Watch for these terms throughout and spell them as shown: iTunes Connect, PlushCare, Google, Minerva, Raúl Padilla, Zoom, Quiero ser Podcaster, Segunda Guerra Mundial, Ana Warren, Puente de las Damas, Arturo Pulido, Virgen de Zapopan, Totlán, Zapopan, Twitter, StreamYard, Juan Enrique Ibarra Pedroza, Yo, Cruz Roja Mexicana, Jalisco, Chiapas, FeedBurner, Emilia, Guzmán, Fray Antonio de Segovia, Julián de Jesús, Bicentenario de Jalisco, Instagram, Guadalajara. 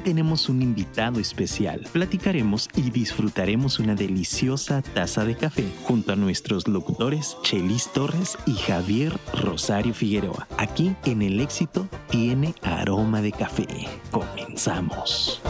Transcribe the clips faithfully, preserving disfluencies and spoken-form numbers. Hoy tenemos un invitado especial. Platicaremos y disfrutaremos una deliciosa taza de café junto a nuestros locutores Chelis Torres y Javier Rosario Figueroa. Aquí en El Éxito Tiene Aroma de Café. Comenzamos.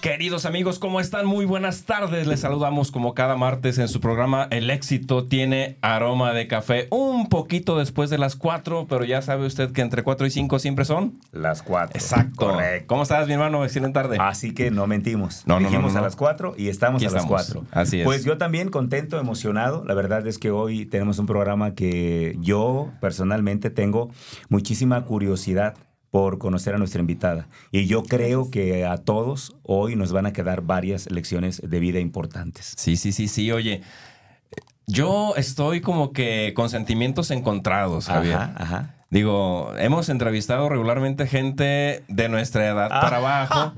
Queridos amigos, ¿cómo están? Muy buenas tardes. Les saludamos como cada martes en su programa El Éxito Tiene Aroma de Café. Un poquito después de las cuatro, pero ya sabe usted que entre cuatro y cinco siempre son... Las cuatro. Exacto. Correcto. ¿Cómo estás, mi hermano? Excelente tarde. Así que no mentimos. No, Dijimos no, no, no. a las cuatro y estamos Aquí a las cuatro. Así es. Pues yo también contento, emocionado. La verdad es que hoy tenemos un programa que yo personalmente tengo muchísima curiosidad por conocer a nuestra invitada. Y yo creo que a todos hoy nos van a quedar varias lecciones de vida importantes. Sí, sí, sí, sí. Oye, yo estoy como que con sentimientos encontrados, Javier. Ajá, ajá. Digo, hemos entrevistado regularmente gente de nuestra edad para abajo,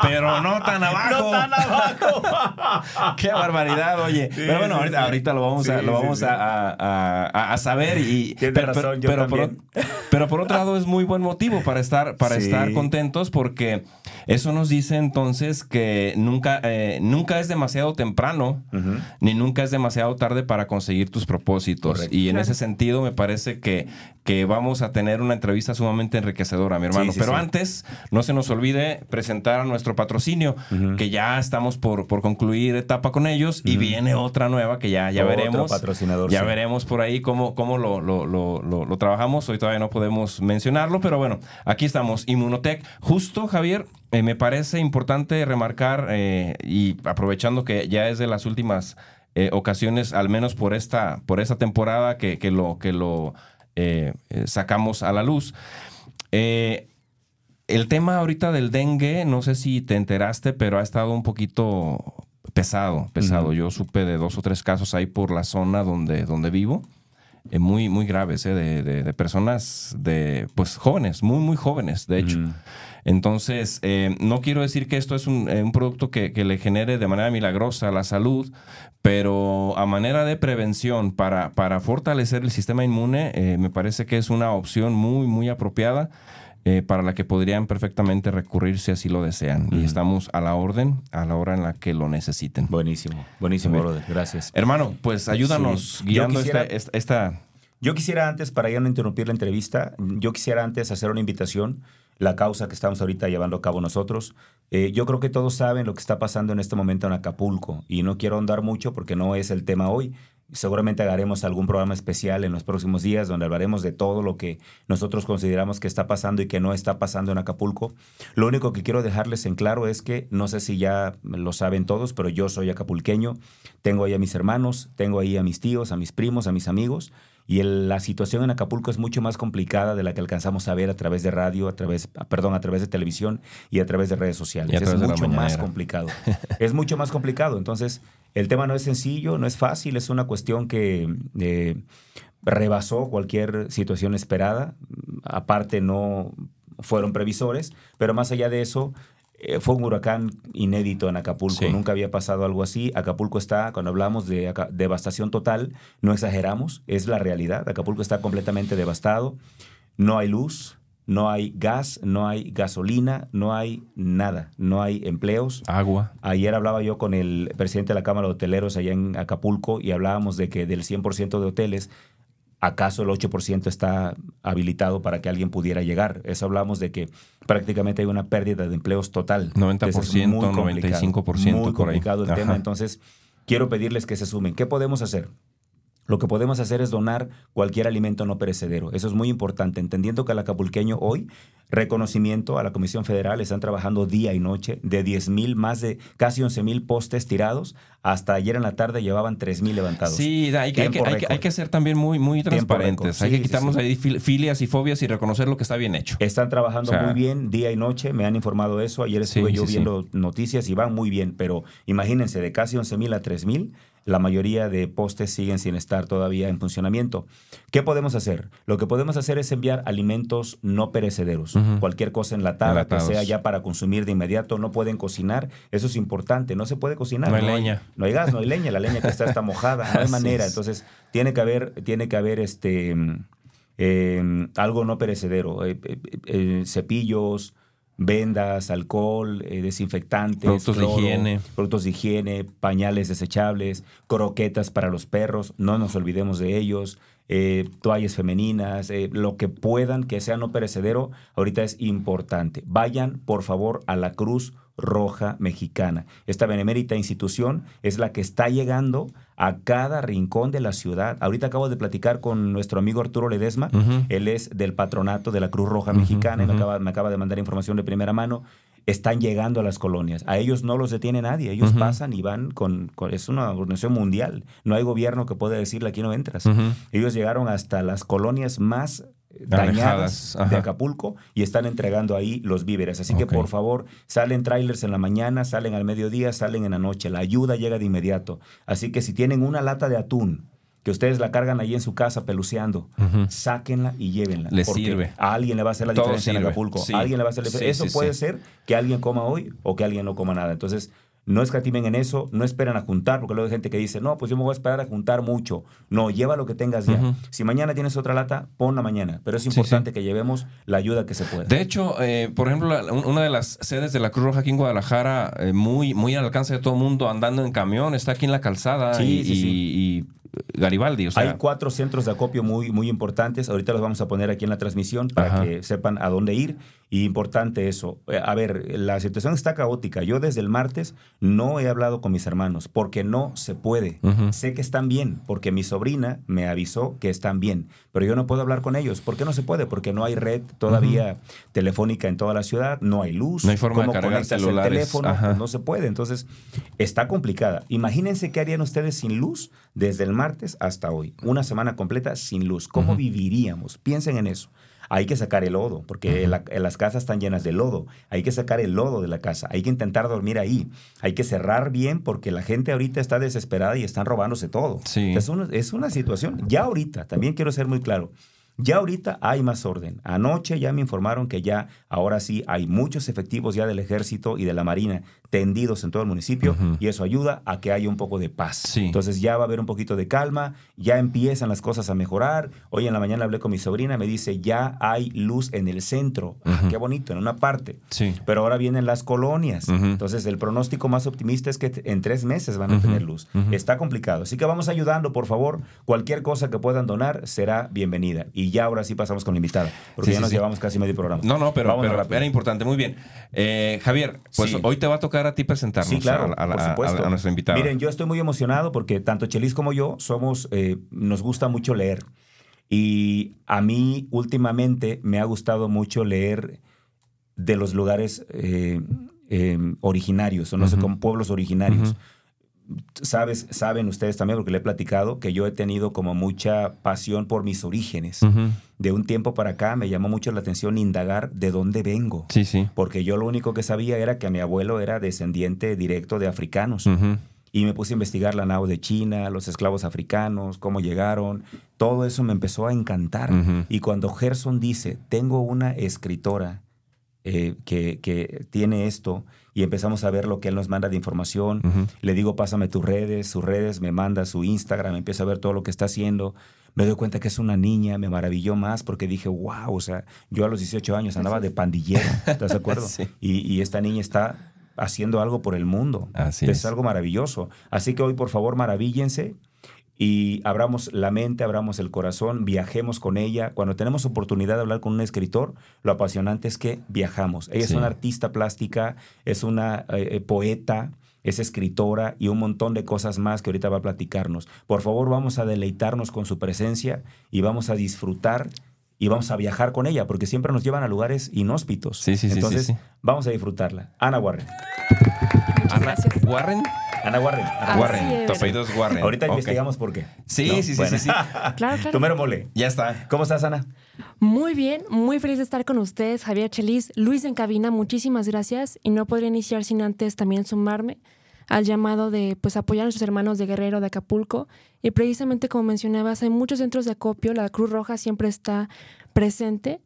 pero no tan abajo. ¡No tan abajo! ¡Qué barbaridad, oye! Sí, pero bueno, ahorita, sí, ahorita lo vamos, sí, a, lo vamos sí, sí. A, a, a, a saber. Y, Tienes pero, razón, pero, yo pero, también. Por, pero por otro lado es muy buen motivo para estar, para sí. estar contentos, porque eso nos dice entonces que nunca, eh, nunca es demasiado temprano, uh-huh. ni nunca es demasiado tarde para conseguir tus propósitos. Correcto. Y en ese sentido me parece que, que vamos a tener una entrevista sumamente enriquecedora, mi hermano. Sí, sí, Pero sí. antes, no se nos olvide presentar a nuestro patrocinio, uh-huh. que ya estamos por, por concluir etapa con ellos, uh-huh. y viene otra nueva que ya, ya veremos. Patrocinador, ya sí. veremos por ahí cómo, cómo lo, lo, lo, lo, lo trabajamos. Hoy todavía no podemos mencionarlo, pero bueno, aquí estamos. Immunotec. Justo, Javier, eh, me parece importante remarcar, eh, y aprovechando que ya es de las últimas eh, ocasiones, al menos por esta, por esta temporada que, que lo... Que lo Eh, eh, sacamos a la luz. Eh, el tema ahorita del dengue, no sé si te enteraste, pero ha estado un poquito pesado, pesado. Uh-huh. Yo supe de dos o tres casos ahí por la zona donde, donde vivo, eh, muy, muy graves, eh, de, de, de personas de, pues, jóvenes, muy, muy jóvenes, de hecho. Uh-huh. Entonces, eh, no quiero decir que esto es un, eh, un producto que, que le genere de manera milagrosa la salud, pero a manera de prevención para, para fortalecer el sistema inmune, eh, me parece que es una opción muy, muy apropiada, eh, para la que podrían perfectamente recurrir si así lo desean. Uh-huh. Y estamos a la orden, a la hora en la que lo necesiten. Buenísimo, buenísimo, brother. Gracias. Hermano, pues ayúdanos sí. guiando quisiera... esta... esta Yo quisiera antes, para ya no interrumpir la entrevista, yo quisiera antes hacer una invitación, la causa que estamos ahorita llevando a cabo nosotros. Eh, yo creo que todos saben lo que está pasando en este momento en Acapulco, y no quiero ahondar mucho porque no es el tema hoy. Seguramente haremos algún programa especial en los próximos días donde hablaremos de todo lo que nosotros consideramos que está pasando y que no está pasando en Acapulco. Lo único que quiero dejarles en claro es que, no sé si ya lo saben todos, pero yo soy acapulqueño. Tengo ahí a mis hermanos, tengo ahí a mis tíos, a mis primos, a mis amigos. Y el, la situación en Acapulco es mucho más complicada de la que alcanzamos a ver a través de radio, a través, perdón, a través de televisión y a través de redes sociales. Es mucho más complicado. Es mucho más complicado. Entonces, el tema no es sencillo, no es fácil. Es una cuestión que eh, rebasó cualquier situación esperada. Aparte, no fueron previsores. Pero más allá de eso... Fue un huracán inédito en Acapulco, sí. Nunca había pasado algo así. Acapulco está, cuando hablamos de devastación total, no exageramos, es la realidad. Acapulco está completamente devastado, no hay luz, no hay gas, no hay gasolina, no hay nada, no hay empleos. Agua. Ayer hablaba yo con el presidente de la Cámara de Hoteleros allá en Acapulco y hablábamos de que del cien por ciento de hoteles, ¿acaso el ocho por ciento está habilitado para que alguien pudiera llegar? Eso hablamos de que prácticamente hay una pérdida de empleos total. noventa por ciento, es muy noventa y cinco por ciento. Muy complicado el Ajá. tema. Entonces, quiero pedirles que se sumen. ¿Qué podemos hacer? Lo que podemos hacer es donar cualquier alimento no perecedero. Eso es muy importante, entendiendo que el acapulqueño hoy, reconocimiento a la Comisión Federal, están trabajando día y noche, de diez mil, más de casi once mil postes tirados, hasta ayer en la tarde llevaban tres mil levantados. Sí, hay que, hay que, hay que, hay que ser también muy, muy transparentes, sí, hay que quitarnos sí, sí. ahí filias y fobias y reconocer lo que está bien hecho. Están trabajando o sea, muy bien día y noche, me han informado eso, ayer estuve sí, yo sí, viendo sí. noticias y van muy bien, pero imagínense, de casi once mil a tres mil, la mayoría de postes siguen sin estar todavía en funcionamiento. ¿Qué podemos hacer? Lo que podemos hacer es enviar alimentos no perecederos. Uh-huh. Cualquier cosa enlatada, enlatados. Que sea ya para consumir de inmediato. No pueden cocinar. Eso es importante. No se puede cocinar. No hay no leña. Hay, no hay gas, no hay leña. La leña que está está mojada. No hay manera. Entonces, tiene que haber, tiene que haber este... eh, algo no perecedero, eh, eh, eh, cepillos, vendas, alcohol, eh, desinfectantes, productos cloro, de higiene, productos de higiene, pañales desechables, croquetas para los perros, no nos olvidemos de ellos, eh, toallas femeninas, eh, lo que puedan que sea no perecedero, ahorita es importante. Vayan, por favor, a la Cruz Roja Mexicana. Esta benemérita institución es la que está llegando a cada rincón de la ciudad. Ahorita acabo de platicar con nuestro amigo Arturo Ledesma. Uh-huh. Él es del patronato de la Cruz Roja Mexicana. Uh-huh. y me, acaba, me acaba de mandar información de primera mano. Están llegando a las colonias. A ellos no los detiene nadie. Ellos uh-huh. pasan y van con, con... Es una organización mundial. No hay gobierno que pueda decirle aquí no entras. Uh-huh. Ellos llegaron hasta las colonias más dañadas de Acapulco y están entregando ahí los víveres. Así okay. que, por favor, salen trailers en la mañana, salen al mediodía, salen en la noche. La ayuda llega de inmediato. Así que si tienen una lata de atún que ustedes la cargan allí en su casa peluceando, uh-huh. sáquenla y llévenla. Les porque sirve. A alguien le va a hacer la Todo diferencia sirve. En Acapulco. Sí. A alguien le va a hacer la diferencia. Sí, Eso sí, puede sí. ser que alguien coma hoy o que alguien no coma nada. Entonces, no escatimen en eso, no esperan a juntar, porque luego hay gente que dice, no, pues yo me voy a esperar a juntar mucho. No, lleva lo que tengas ya. Uh-huh. Si mañana tienes otra lata, ponla mañana. Pero es importante sí, sí. que llevemos la ayuda que se pueda. De hecho, eh, por ejemplo, la, una de las sedes de la Cruz Roja aquí en Guadalajara, eh, muy, muy al alcance de todo el mundo, andando en camión, está aquí en la calzada sí, y, sí, sí. y, y Garibaldi, o sea. Hay cuatro centros de acopio muy, muy importantes. Ahorita los vamos a poner aquí en la transmisión para Ajá. que sepan a dónde ir. Y importante eso. A ver, la situación está caótica. Yo desde el martes no he hablado con mis hermanos porque no se puede. Uh-huh. Sé que están bien porque mi sobrina me avisó que están bien, pero yo no puedo hablar con ellos. ¿Por qué no se puede? Porque no hay red todavía uh-huh. telefónica en toda la ciudad, no hay luz. No hay forma de cargar celulares. El teléfono, pues no se puede. Entonces, está complicada. Imagínense qué harían ustedes sin luz desde el martes hasta hoy. Una semana completa sin luz. ¿Cómo uh-huh. viviríamos? Piensen en eso. Hay que sacar el lodo, porque uh-huh. la, las casas están llenas de lodo. Hay que sacar el lodo de la casa. Hay que intentar dormir ahí. Hay que cerrar bien, porque la gente ahorita está desesperada y están robándose todo. Sí. Es una, es una situación. Ya ahorita, también quiero ser muy claro, ya ahorita hay más orden. Anoche ya me informaron que ya, ahora sí, hay muchos efectivos ya del Ejército y de la Marina tendidos en todo el municipio uh-huh. y eso ayuda a que haya un poco de paz. Sí. Entonces ya va a haber un poquito de calma, ya empiezan las cosas a mejorar. Hoy en la mañana hablé con mi sobrina, me dice, ya hay luz en el centro. Uh-huh. Ah, qué bonito, en una parte. Sí. Pero ahora vienen las colonias. Uh-huh. Entonces el pronóstico más optimista es que en tres meses van a uh-huh. tener luz. Uh-huh. Está complicado. Así que vamos ayudando, por favor. Cualquier cosa que puedan donar será bienvenida. Y Y ya ahora sí pasamos con la invitada, porque sí, ya sí, nos sí. llevamos casi medio programa. No, no, pero, pero era importante. Muy bien. Eh, Javier, pues sí. hoy te va a tocar a ti presentarnos sí, claro, a, a, a, a, a nuestra invitada. Miren, yo estoy muy emocionado porque tanto Chelis como yo somos, eh, nos gusta mucho leer. Y a mí últimamente me ha gustado mucho leer de los lugares eh, eh, originarios, o no uh-huh. sé, como pueblos originarios. Uh-huh. Sabes, saben ustedes también, porque le he platicado, que yo he tenido como mucha pasión por mis orígenes. Uh-huh. De un tiempo para acá me llamó mucho la atención indagar de dónde vengo. Sí, sí. Porque yo lo único que sabía era que mi abuelo era descendiente directo de africanos. Uh-huh. Y me puse a investigar la nao de China, los esclavos africanos, cómo llegaron. Todo eso me empezó a encantar. Uh-huh. Y cuando Gerson dice, tengo una escritora eh, que, que tiene esto... Y empezamos a ver lo que él nos manda de información. Uh-huh. Le digo, pásame tus redes, sus redes, me manda su Instagram, empiezo a ver todo lo que está haciendo. Me doy cuenta que es una niña, me maravilló más porque dije, wow, o sea, yo a los dieciocho años andaba de pandillero, ¿estás de acuerdo? Sí. Y, y esta niña está haciendo algo por el mundo. Así es. Es algo maravilloso. Así que hoy, por favor, maravíllense. Y abramos la mente, abramos el corazón, viajemos con ella. Cuando tenemos oportunidad de hablar con un escritor, lo apasionante es que viajamos. Ella sí. es una artista plástica, es una eh, poeta, es escritora y un montón de cosas más que ahorita va a platicarnos. Por favor, vamos a deleitarnos con su presencia y vamos a disfrutar y vamos a viajar con ella, porque siempre nos llevan a lugares inhóspitos. Sí, sí, Entonces, sí, sí, sí. vamos a disfrutarla. Ana Warren. Ana gracias. Warren. Ana Warren. Ana ah, Warren. Tu apellido es Warren. Ahorita okay. investigamos por qué. Sí, no, sí, bueno. sí, sí, sí. Claro, claro. Tu mero mole. Ya está. ¿Cómo estás, Ana? Muy bien. Muy feliz de estar con ustedes, Javier, Chelis, Luis en cabina. Muchísimas gracias. Y no podría iniciar sin antes también sumarme al llamado de pues apoyar a nuestros hermanos de Guerrero, de Acapulco. Y precisamente como mencionabas, hay muchos centros de acopio. La Cruz Roja siempre está presente.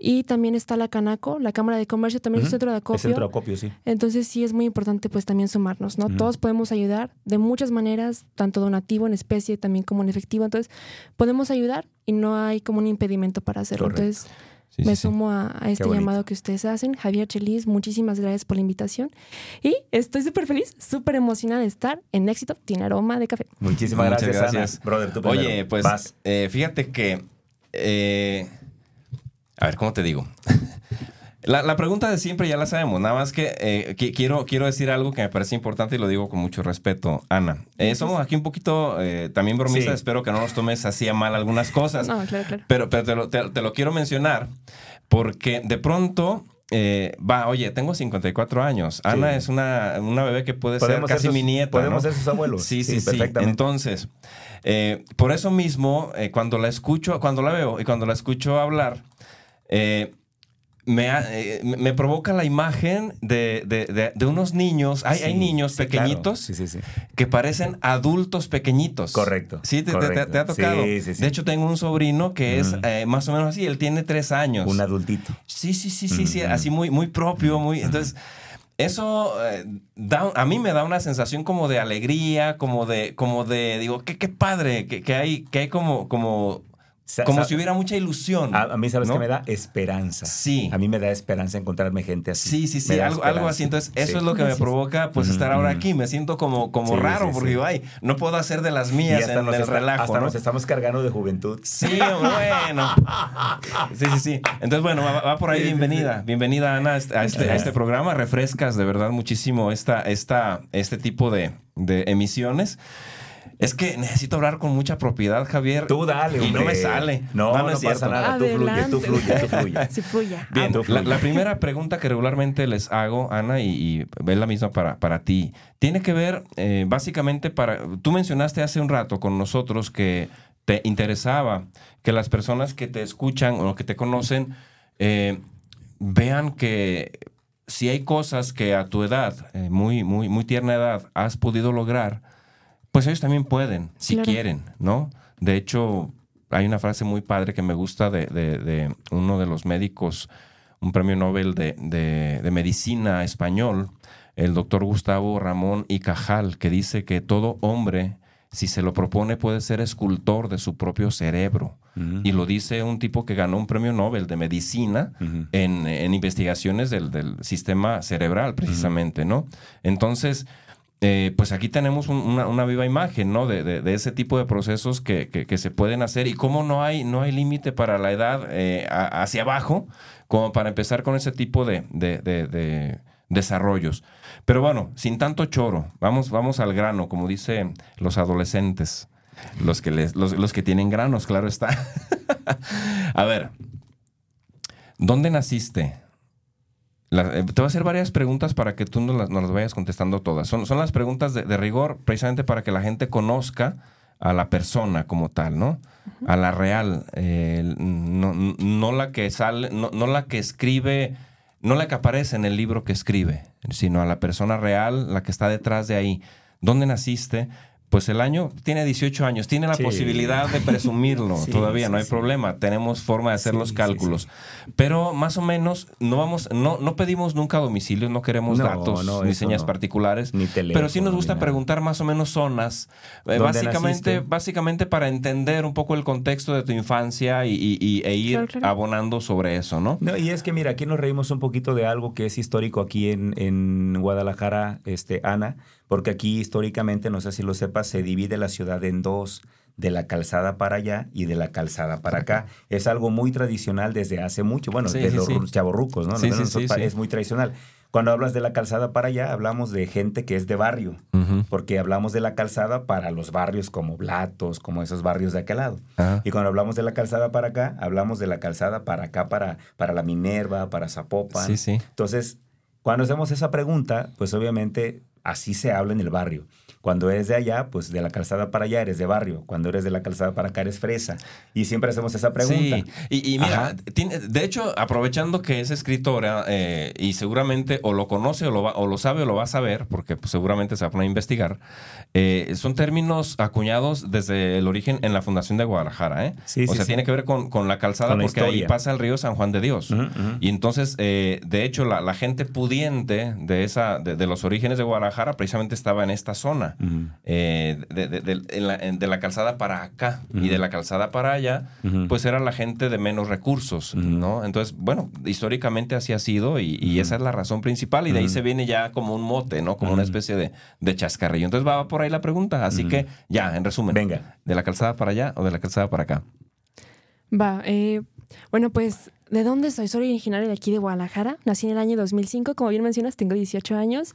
Y también está la Canaco, la Cámara de Comercio, también uh-huh. es un centro de acopio. Es centro de acopio, sí. Entonces sí es muy importante pues también sumarnos, ¿no? Uh-huh. Todos podemos ayudar de muchas maneras, tanto donativo, en especie, también como en efectivo. Entonces podemos ayudar y no hay como un impedimento para hacerlo. Correcto. Entonces sí, me sí, sumo sí. a, a este llamado que ustedes hacen. Javier, Chelis, muchísimas gracias por la invitación. Y estoy súper feliz, súper emocionada de estar en Éxito Tiene Aroma de Café. Muchísimas gracias, gracias, Ana. Brother, tú primero. Oye, pues eh, fíjate que... Eh, A ver, ¿cómo te digo? La, la pregunta de siempre ya la sabemos, nada más que eh, qu- quiero, quiero decir algo que me parece importante y lo digo con mucho respeto, Ana. Eh, somos aquí un poquito eh, también bromistas, sí. espero que no nos tomes así a mal algunas cosas. No, claro, claro. Pero, pero te, lo, te, te lo quiero mencionar porque de pronto... Eh, va, oye, tengo cincuenta y cuatro años. Ana sí. es una, una bebé que puede podemos ser casi ser sus, mi nieta. Podemos ¿no? ser sus abuelos. Sí, sí, sí. Perfectamente. Sí. Entonces, eh, por eso mismo, eh, cuando la escucho, cuando la veo y cuando la escucho hablar, eh, me, eh, me provoca la imagen de, de, de, de unos niños. Hay, sí, hay niños sí, pequeñitos claro. sí, sí, sí. que parecen adultos pequeñitos. Correcto. Sí, te, correcto. te, te, te ha tocado. Sí, sí, sí. De hecho, tengo un sobrino que mm. es eh, más o menos así. Él tiene tres años. Un adultito. Sí, sí, sí, sí, mm. sí. Así muy, muy propio, muy. Entonces, eso eh, da, a mí me da una sensación como de alegría, como de, como de, digo, qué, qué padre, que, que hay, que hay como, como. Como si hubiera mucha ilusión. A, a mí, ¿sabes ¿no? qué me da? Esperanza. Sí. A mí me da esperanza encontrarme gente así. Sí, sí, sí. Algo, algo así. Entonces, sí. eso es lo que me provoca, pues, mm, estar ahora mm. aquí. Me siento como, como sí, raro, sí, porque digo, sí. ay, no puedo hacer de las mías en el está, relajo. Hasta ¿no? nos estamos cargando de juventud. Sí, bueno. Sí, sí, sí. Entonces, bueno, va, va por ahí. Sí, bienvenida. Sí, sí. Bienvenida, Ana, a este, a este programa. Refrescas, de verdad, muchísimo esta, esta, este tipo de, de emisiones. Es que necesito hablar con mucha propiedad, Javier. Tú dale, hombre. Y no me sale. No, no, no, no pasa nada. Tú fluye, tú fluye, tú fluye. Sí, fluye. Bien, tú fluye. La, la primera pregunta que regularmente les hago, Ana, y, y es la misma para, para ti. Tiene que ver, eh, básicamente, para... Tú mencionaste hace un rato con nosotros que te interesaba que las personas que te escuchan o que te conocen eh, vean que si hay cosas que a tu edad, eh, muy, muy, muy tierna edad, has podido lograr, pues ellos también pueden, si claro. quieren, ¿no? De hecho, hay una frase muy padre que me gusta de, de, de uno de los médicos, un premio Nobel de, de, de medicina español, el doctor Gustavo Ramón y Cajal, que dice que todo hombre, si se lo propone, puede ser escultor de su propio cerebro. Uh-huh. Y lo dice un tipo que ganó un premio Nobel de medicina uh-huh. en, en investigaciones del, del sistema cerebral, precisamente, uh-huh. ¿no? Entonces... Eh, pues aquí tenemos un, una, una viva imagen, ¿no? De, de, de ese tipo de procesos que, que, que se pueden hacer y cómo no hay, no hay límite para la edad eh, a, hacia abajo, como para empezar con ese tipo de, de, de, de desarrollos. Pero bueno, sin tanto choro, vamos, vamos al grano, como dicen los adolescentes, los que, les, los, los que tienen granos, claro está. A ver, ¿dónde naciste? La, te voy a hacer varias preguntas para que tú nos las, nos las vayas contestando todas. Son, son las preguntas de, de rigor, precisamente para que la gente conozca a la persona como tal, ¿no? Uh-huh. A la real, eh, no, no la que sale, no, no la que escribe, no la que aparece en el libro que escribe, sino a la persona real, la que está detrás de ahí. ¿Dónde naciste? Pues el año, tiene dieciocho años, tiene la sí. posibilidad de presumirlo, sí, todavía sí, no hay sí. problema, tenemos forma de hacer sí, los cálculos. Sí, sí. Pero más o menos, no vamos, no, no pedimos nunca domicilios, no queremos no, datos, no, ni señas no. particulares, ni teléfono, pero sí nos gusta preguntar más o menos zonas, eh, básicamente, básicamente para entender un poco el contexto de tu infancia y, y, y, e ir claro, claro. abonando sobre eso, ¿no? ¿no? Y es que mira, aquí nos reímos un poquito de algo que es histórico aquí en, en Guadalajara, este, Ana, porque aquí históricamente, no sé si lo sepas, se divide la ciudad en dos, de la calzada para allá y de la calzada para acá. Es algo muy tradicional desde hace mucho, bueno, sí, de sí, los sí. chavorrucos, ¿no? Sí, sí, sí, es sí. muy tradicional. Cuando hablas de la calzada para allá, hablamos de gente que es de barrio, uh-huh. porque hablamos de la calzada para los barrios como Blatos, como esos barrios de aquel lado. Uh-huh. Y cuando hablamos de la calzada para acá, hablamos de la calzada para acá, para, para la Minerva, para Zapopan. Sí, sí. Entonces, cuando hacemos esa pregunta, pues obviamente... Así se habla en el barrio. Cuando eres de allá, pues de la calzada para allá eres de barrio. Cuando eres de la calzada para acá eres fresa. Y siempre hacemos esa pregunta. Sí. Y, y mira, tiene, de hecho, aprovechando que es escritora eh, y seguramente o lo conoce o lo, va, o lo sabe o lo va a saber, porque pues, seguramente se va a poner a investigar, eh, son términos acuñados desde el origen en la fundación de Guadalajara. ¿eh? Sí, o sí, sea, sí. tiene que ver con, con la calzada con la porque historia. Ahí pasa el río San Juan de Dios. Uh-huh, uh-huh. Y entonces, eh, de hecho, la, la gente pudiente de, esa, de, de los orígenes de Guadalajara precisamente estaba en esta zona. Uh-huh. Eh, de, de, de, de, la, de la calzada para acá uh-huh. y de la calzada para allá, uh-huh. pues era la gente de menos recursos, uh-huh. ¿no? Entonces, bueno, históricamente así ha sido y, y uh-huh. esa es la razón principal y de ahí uh-huh. se viene ya como un mote, ¿no? Como uh-huh. una especie de, de chascarrillo. Entonces va por ahí la pregunta, así uh-huh. que ya, en resumen, venga, ¿de la calzada para allá o de la calzada para acá? Va, eh, bueno, pues... ¿De dónde soy? Soy originaria de aquí de Guadalajara. Nací en el año dos mil cinco. Como bien mencionas, tengo dieciocho años.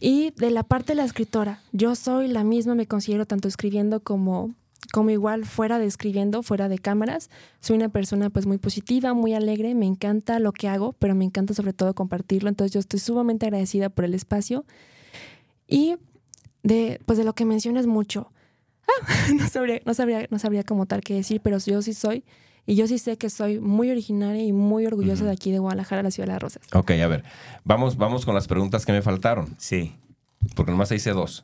Y de la parte de la escritora, yo soy la misma, me considero tanto escribiendo como, como igual fuera de escribiendo, fuera de cámaras. Soy una persona pues muy positiva, muy alegre. Me encanta lo que hago, pero me encanta sobre todo compartirlo. Entonces yo estoy sumamente agradecida por el espacio. Y de, pues de lo que mencionas mucho. Ah, no sabría, no sabría, no sabría como tal qué decir, pero yo sí soy... Y yo sí sé que soy muy originaria y muy orgullosa uh-huh. de aquí de Guadalajara, la ciudad de las rosas. Ok, a ver. Vamos, vamos con las preguntas que me faltaron. Sí. Porque nomás hice dos.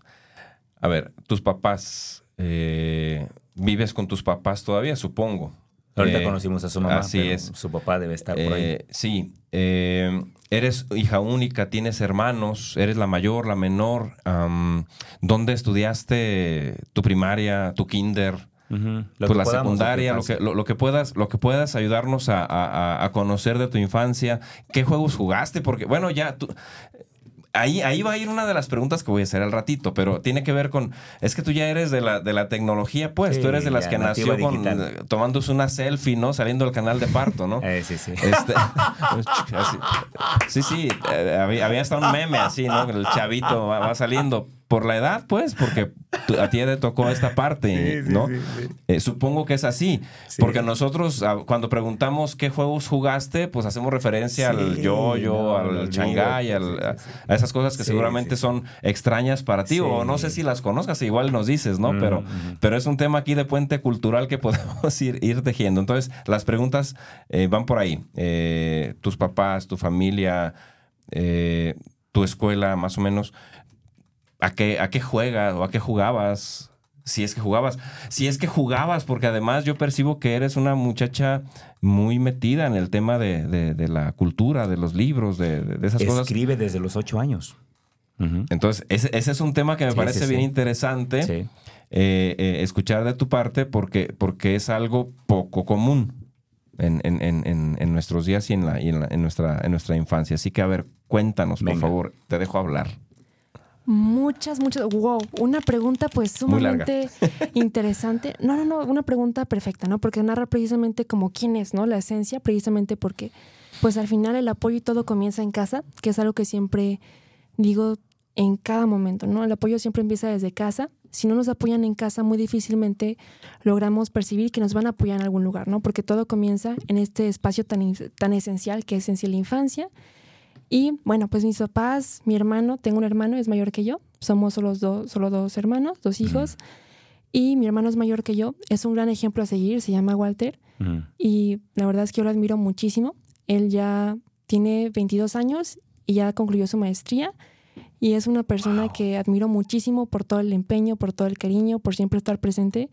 A ver, tus papás... Eh, ¿vives con tus papás todavía? Supongo. Ahorita eh, conocimos a su mamá, así pero es. Su papá debe estar por ahí. Eh, sí. Eh, eres hija única, tienes hermanos, eres la mayor, la menor. Um, ¿Dónde estudiaste tu primaria, tu kinder? Uh-huh. Pues la podamos, secundaria, lo que, lo, lo, que puedas, lo que puedas ayudarnos a, a, a conocer de tu infancia. ¿Qué juegos jugaste? Porque, bueno, ya tú... Ahí, ahí va a ir una de las preguntas que voy a hacer al ratito, pero tiene que ver con... Es que tú ya eres de la, de la tecnología, pues. Sí, tú eres de las que nació con, tomándose una selfie, ¿no? Saliendo del canal de parto, ¿no? Eh, sí, sí. Este, sí, sí. Había, había hasta un meme así, ¿no? El chavito va, va saliendo por la edad, pues, porque a ti ya te tocó esta parte, sí, ¿no? Sí, sí, sí. Eh, supongo que es así, sí. Porque nosotros cuando preguntamos qué juegos jugaste, pues hacemos referencia sí, al yo-yo, no, al changay, al, a, a esas cosas que sí, seguramente sí. son extrañas para ti, sí. o no sé si las conozcas, igual nos dices, ¿no? Mm. Pero, pero es un tema aquí de puente cultural que podemos ir, ir tejiendo. Entonces, las preguntas eh, van por ahí. Eh, tus papás, tu familia, eh, tu escuela, más o menos... ¿A qué, a qué juegas o a qué jugabas? Si es que jugabas. Si es que jugabas, porque además yo percibo que eres una muchacha muy metida en el tema de, de, de la cultura, de los libros, de, de esas Escribe cosas. Escribe desde los ocho años. Uh-huh. Entonces, ese, ese es un tema que me sí, parece sí, bien sí. interesante sí. Eh, eh, escuchar de tu parte porque, porque es algo poco común en, en, en, en nuestros días y, en, la, y en, la, en, nuestra, en nuestra infancia. Así que, a ver, cuéntanos, por Venga. favor. Te dejo hablar. Muchas, muchas... ¡Wow! Una pregunta pues sumamente interesante. No, no, no, una pregunta perfecta, ¿no? Porque narra precisamente como quién es, ¿no? La esencia, precisamente porque pues al final el apoyo y todo comienza en casa, que es algo que siempre digo en cada momento, ¿no? El apoyo siempre empieza desde casa. Si no nos apoyan en casa, muy difícilmente logramos percibir que nos van a apoyar en algún lugar, ¿no? Porque todo comienza en este espacio tan, tan esencial que es en sí la infancia. Y bueno, pues mis papás, mi hermano, tengo un hermano, es mayor que yo, somos solo dos, solo dos hermanos, dos hijos, mm. y mi hermano es mayor que yo, es un gran ejemplo a seguir, se llama Walter, mm. y la verdad es que yo lo admiro muchísimo, él ya tiene veintidós años y ya concluyó su maestría, y es una persona wow. que admiro muchísimo por todo el empeño, por todo el cariño, por siempre estar presente,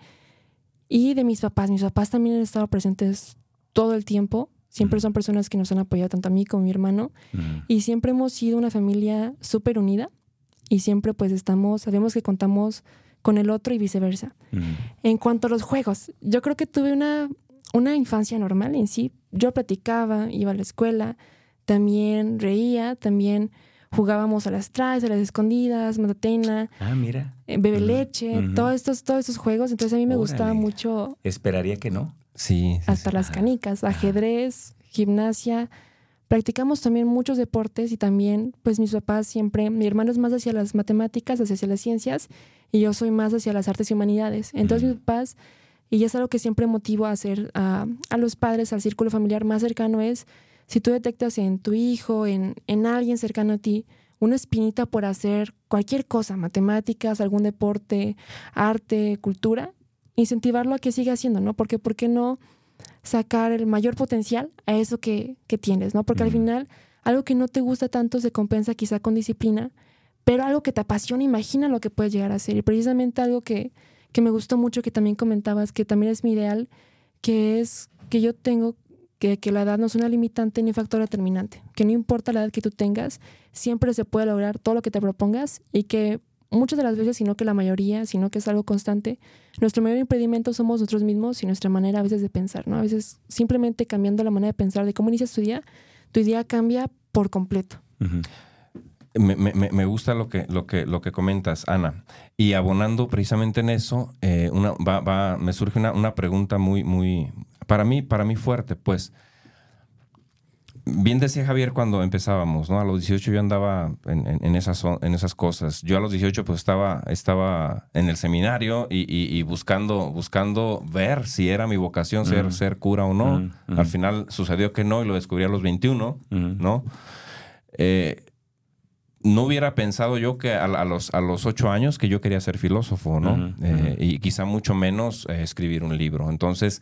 y de mis papás, mis papás también han estado presentes todo el tiempo. Siempre son personas que nos han apoyado tanto a mí como a mi hermano. Mm. Y siempre hemos sido una familia súper unida. Y siempre pues estamos, sabemos que contamos con el otro y viceversa. Mm. En cuanto a los juegos, yo creo que tuve una, una infancia normal en sí. Yo platicaba, iba a la escuela, también reía, también jugábamos a las traes, a las escondidas, matatena, ah, mira. Bebe leche, mm. todos, estos, todos estos juegos. Entonces a mí me Órale. gustaba mucho. Esperaría que no. Sí, sí, hasta sí. las canicas, ajedrez, gimnasia. Practicamos también muchos deportes y también, pues mis papás siempre, mi hermano es más hacia las matemáticas, hacia las ciencias y yo soy más hacia las artes y humanidades. Entonces mm. mis papás, y es algo que siempre motivo a hacer a, a los padres, al círculo familiar más cercano es, si tú detectas en tu hijo, en, en alguien cercano a ti, una espinita por hacer cualquier cosa, matemáticas, algún deporte, arte, cultura, incentivarlo a que siga haciendo, ¿no? Porque ¿por qué no sacar el mayor potencial a eso que, que tienes, ¿no? Porque al final algo que no te gusta tanto se compensa quizá con disciplina, pero algo que te apasiona, imagina lo que puedes llegar a hacer. Y precisamente algo que, que me gustó mucho, que también comentabas, que también es mi ideal, que es que yo tengo que, que la edad no es una limitante ni un factor determinante, que no importa la edad que tú tengas, siempre se puede lograr todo lo que te propongas, y que muchas de las veces, sino que la mayoría, sino que es algo constante, nuestro mayor impedimento somos nosotros mismos y nuestra manera a veces de pensar, ¿no? A veces simplemente cambiando la manera de pensar, de cómo inicias tu día, tu día cambia por completo. Uh-huh. Me, me, me gusta lo que, lo que, lo que comentas, Ana. Y abonando precisamente en eso, eh, una, va, va, me surge una, una pregunta muy, muy, para mí, para mí fuerte, pues. Bien decía Javier cuando empezábamos, ¿no? A los dieciocho yo andaba en, en, en, esas, en esas cosas. Yo a los dieciocho pues estaba, estaba en el seminario y, y, y buscando, buscando ver si era mi vocación ser, uh-huh. ser cura o no. Uh-huh. Al final sucedió que no y lo descubrí a los veintiuno, uh-huh. ¿no? Eh, no hubiera pensado yo que a, a, los, a los ocho años que yo quería ser filósofo, ¿no? Uh-huh, uh-huh. Eh, y quizá mucho menos eh, escribir un libro. Entonces,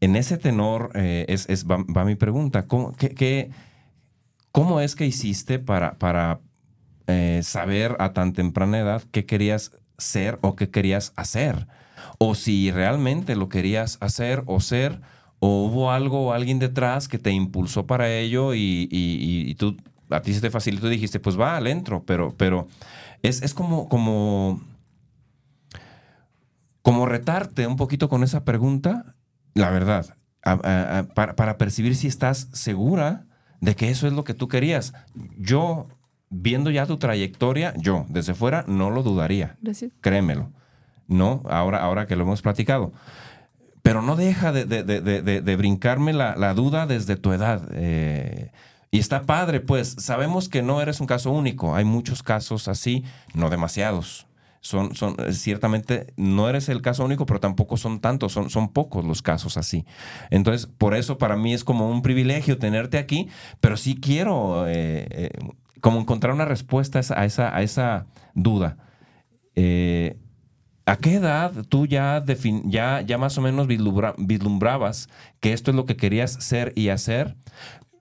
en ese tenor eh, es, es, va, va mi pregunta. ¿Cómo, qué, qué, cómo es que hiciste para, para eh, saber a tan temprana edad qué querías ser o qué querías hacer? O si realmente lo querías hacer o ser, o hubo algo o alguien detrás que te impulsó para ello y, y, y, y tú... A ti se te facilitó y dijiste, pues va, le entro. Pero, pero es, es como, como, como retarte un poquito con esa pregunta, la verdad, a, a, a, para, para percibir si estás segura de que eso es lo que tú querías. Yo, viendo ya tu trayectoria, yo desde fuera no lo dudaría. Gracias. Créemelo. No, ahora, ahora que lo hemos platicado. Pero no deja de, de, de, de, de, de brincarme la, la duda desde tu edad. Eh... Y está padre, pues. Sabemos que no eres un caso único. Hay muchos casos así, no demasiados. Son, son, ciertamente no eres el caso único, pero tampoco son tantos. Son, son pocos los casos así. Entonces, por eso para mí es como un privilegio tenerte aquí, pero sí quiero eh, eh, como encontrar una respuesta a esa, a esa duda. Eh, ¿A qué edad tú ya, defin- ya, ya más o menos vislumbra- vislumbrabas que esto es lo que querías ser y hacer?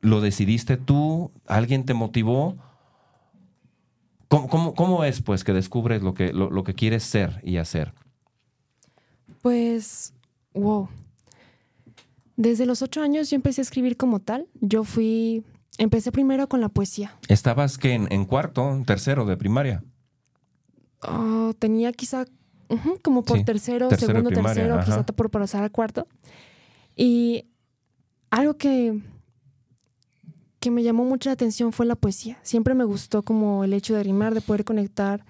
¿Lo decidiste tú? ¿Alguien te motivó? ¿Cómo, cómo, cómo es, pues, que descubres lo que, lo, lo que quieres ser y hacer? Pues, wow. Desde los ocho años yo empecé a escribir como tal. Yo fui... Empecé primero con la poesía. ¿Estabas qué? ¿En, en cuarto? ¿En tercero de primaria? Oh, tenía quizá... Uh-huh, como por sí. tercero, tercero, segundo, primaria, tercero. Ajá. Quizá por pasar a cuarto. Y algo que... que me llamó mucho la atención fue la poesía. Siempre me gustó como el hecho de rimar, de poder conectar